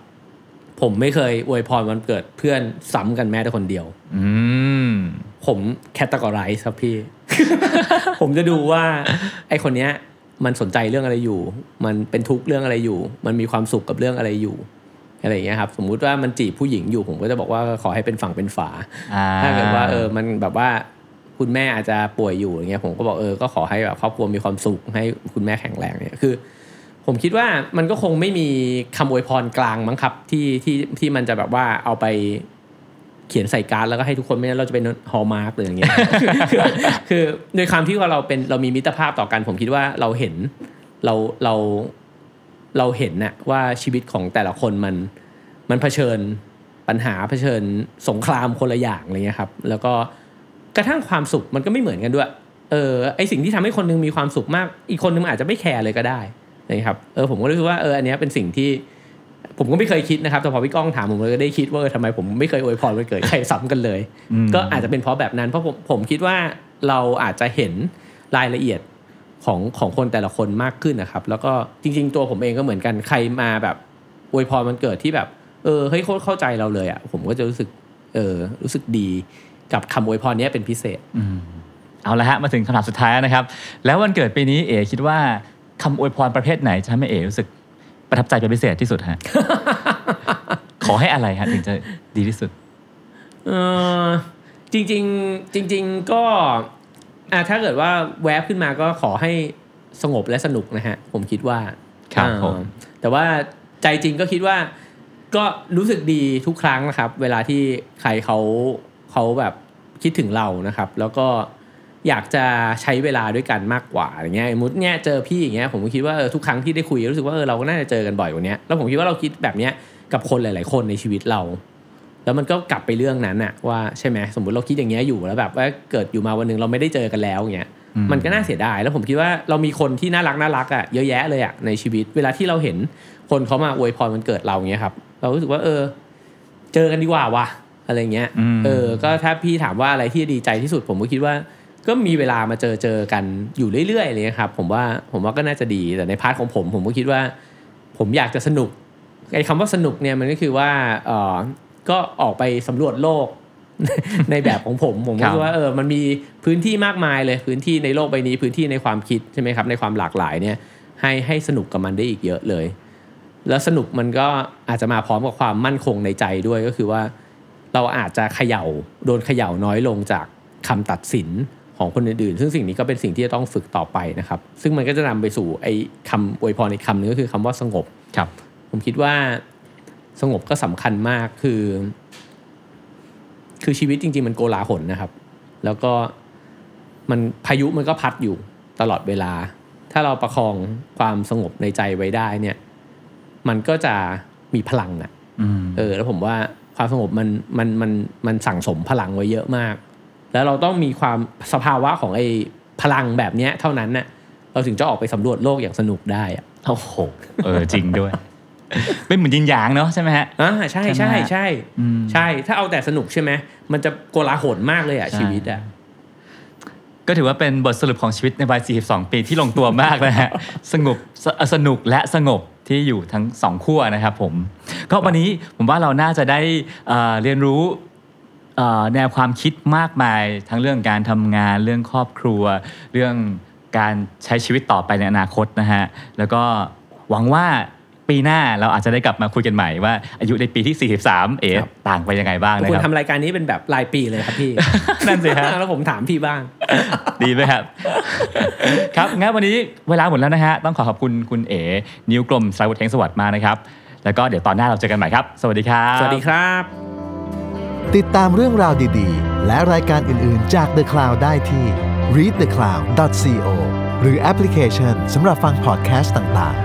ผมไม่เคยอวยพรวันเกิดเพื่อนซ้ำกันแม้แต่คนเดียวผมแคตตากอไรซ์ครับพี่ ผมจะดูว่าไอ้คนเนี้ยมันสนใจเรื่องอะไรอยู่มันเป็นทุกข์เรื่องอะไรอยู่มันมีความสุขกับเรื่องอะไรอยู่อะไรอย่างเงี้ยครับสมมุติว่ามันจีบผู้หญิงอยู่ผมก็จะบอกว่าขอให้เป็นฝั่งเป็นฝาถ้าเกิดว่ามันแบบว่าคุณแม่อาจจะป่วยอยู่อย่างเงี้ยผมก็บอกก็ขอให้แบบครอบครัวมีความสุขให้คุณแม่แข็งแรงเนี่ยคือผมคิดว่ามันก็คงไม่มีคำอวยพรกลางมั้งครับที่มันจะแบบว่าเอาไปเขียนใส่การ์ดแล้วก็ให้ทุกคนไม่งั้นเราจะเป็นฮอลล์มาร์คหรืออย่างเงี้ย คือโดยความที่ว่าเรามีมิตรภาพต่อกันผมคิดว่าเราเห็นน่ะว่าชีวิตของแต่ละคนมันเผชิญปัญหาเผชิญสงครามคนละอย่างอะไรเงี้ยครับแล้วก็กระทั่งความสุขมันก็ไม่เหมือนกันด้วยไอสิ่งที่ทำให้คนนึงมีความสุขมากอีกคนนึงอาจจะไม่แคร์เลยก็ได้นะครับผมก็รู้สึกว่าอันนี้เป็นสิ่งที่ผมก็ไม่เคยคิดนะครับแต่พอพี่ก้องถามผมเลยก็ได้คิดว่าทำไมผมไม่เคยอวยพรวันเกิดใครซ้ำกันเลยก็อาจจะเป็นเพราะแบบนั้นเพราะผมคิดว่าเราอาจจะเห็นรายละเอียดของคนแต่ละคนมากขึ้นนะครับแล้วก็จริงๆตัวผมเองก็เหมือนกันใครมาแบบอวยพรวันเกิดที่แบบเฮ้ยเข้าใจเราเลยอ่ะผมก็จะรู้สึกรู้สึกดีกับคำอวยพรนี้เป็นพิเศษเอาละฮะมาถึงคำถามสุดท้ายนะครับแล้ววันเกิดปีนี้เอ๋คิดว่าคำอวยพรประเภทไหนจะทำให้เอ๋รู้สึกไป ประทับใจเป็นพิเศษที่สุดฮะ ขอให้อะไรฮะถึงจะดีที่สุดจริงก็ถ้าเกิดว่าแวบขึ้นมาก็ขอให้สงบและสนุกนะฮะผมคิดว่าครับผมแต่ว่าใจจริงก็คิดว่าก็รู้สึกดีทุกครั้งนะครับเวลาที่ใครเขาแบบคิดถึงเรานะครับแล้วก็อยากจะใช้เวลาด้วยกันมากกว่าอย่างเงี้ยมุดเนี่ยเจอพี่อย่างเงี้ยผมก็คิดว่าทุกครั้งที่ได้คุยรู้สึกว่าเราก็น่าจะเจอกันบ่อยกว่านี้แล้วผมคิดว่าเราคิดแบบเนี้ยกับคนหลายๆคนในชีวิตเราแล้วมันก็กลับไปเรื่องนั้นน่ะว่าใช่ไหมสมมุติเราคิดอย่างเงี้ยอยู่แล้วแบบว่าเกิดอยู่มาวันนึงเราไม่ได้เจอกันแล้วอย่างเงี้ยมันก็น่าเสียดายแล้วผมคิดว่าเรามีคนที่น่ารักอ่ะเยอะแยะเลยอ่ะในชีวิตเวลาที่เราเห็นคนเขามาอวยพรวันเกิดเราอย่างเงี้ยครับเรารู้สึกว่าเจอกันดีกว่าว่ะอะไรเงี้ยก็ถ้าพี่ถามว่าอะไรที่ดีใจที่สุดผมก็คิดว่าก็มีเวลามาเจอกันอยู่เรื่อยๆเลยครับผมว่าก็น่าจะดีแต่ในพาร์ทของผมก็คิดว่าผมอยากจะสนุกไอ้คำว่าสนุกเนี่ยมันก็คือว่าก็ออกไปสำรวจโลก ในแบบของผมก็คิดว่ามันมีพื้นที่มากมายเลยพื้นที่ในโลกใบนี้พื้นที่ในความคิดใช่ไหมครับในความหลากหลายเนี่ยให้สนุกกับมันได้อีกเยอะเลยแล้วสนุกมันก็อาจจะมาพร้อมกับความมั่นคงในใจด้วยก็คือว่าเราอาจจะโดนเขย่าน้อยลงจากคำตัดสินของคนอื่นๆซึ่งสิ่งนี้ก็เป็นสิ่งที่จะต้องฝึกต่อไปนะครับซึ่งมันก็จะนำไปสู่ไอ้คำอวยพรอีกคำหนึ่งก็คือคำว่าสงบครับผมคิดว่าสงบก็สำคัญมากคือชีวิตจริงๆมันโกลาหลนะครับแล้วก็มันพายุมันก็พัดอยู่ตลอดเวลาถ้าเราประคองความสงบในใจไว้ได้เนี่ยมันก็จะมีพลังอ่ะแล้วผมว่าความสงบมันสั่งสมพลังไว้เยอะมากแล้วเราต้องมีความสภาวะของไอ้พลังแบบเนี้ยเท่านั้นน่ะเราถึงจะออกไปสำรวจโลกอย่างสนุกได้อ่ะโอ้โหจริงด้วยเป็นเหมือนยินหยางเนาะใช่ไหมฮะใช่ใช่ใช่ใช่ถ้าเอาแต่สนุกใช่ไหมมันจะโกลาหลมากเลยอ่ะชีวิตอ่ะก็ถือว่าเป็นบทสรุปของชีวิตในวัย42ปีที่ลงตัวมากนะฮะสนุกและสงบที่อยู่ทั้งสองขั้วนะครับผมก็วันนี้ผมว่าเราน่าจะได้เรียนรู้แนวความคิดมากมายทั้งเรื่องการทำงานเรื่องครอบครัวเรื่องการใช้ชีวิตต่อไปในอนาคตนะฮะแล้วก็หวังว่าปีหน้าเราอาจจะได้กลับมาคุยกันใหม่ว่าอายุในปีที่43ต่างไปยังไงบ้างนะครับคุณทำรายการนี้เป็นแบบรายปีเลยครับพี่ นั่นสิฮะ แล้วผมถามพี่บ้าง ดีไหมครับ ครับงั้นวันนี้เวลาหมดแล้วนะฮะต้องขอขอบคุณคุณเอ๋นิ้วกลมสายวุฒิแห่งสวัสดิ์มานะครับแล้วก็เดี๋ยวตอนหน้าเราเจอกันใหม่ครับสวัสดีครับสวัสดีครับติดตามเรื่องราวดีๆและรายการอื่นๆจาก The Cloud ได้ที่ readthecloud.co หรือแอปพลิเคชันสำหรับฟังพอดแคสต์ต่างๆ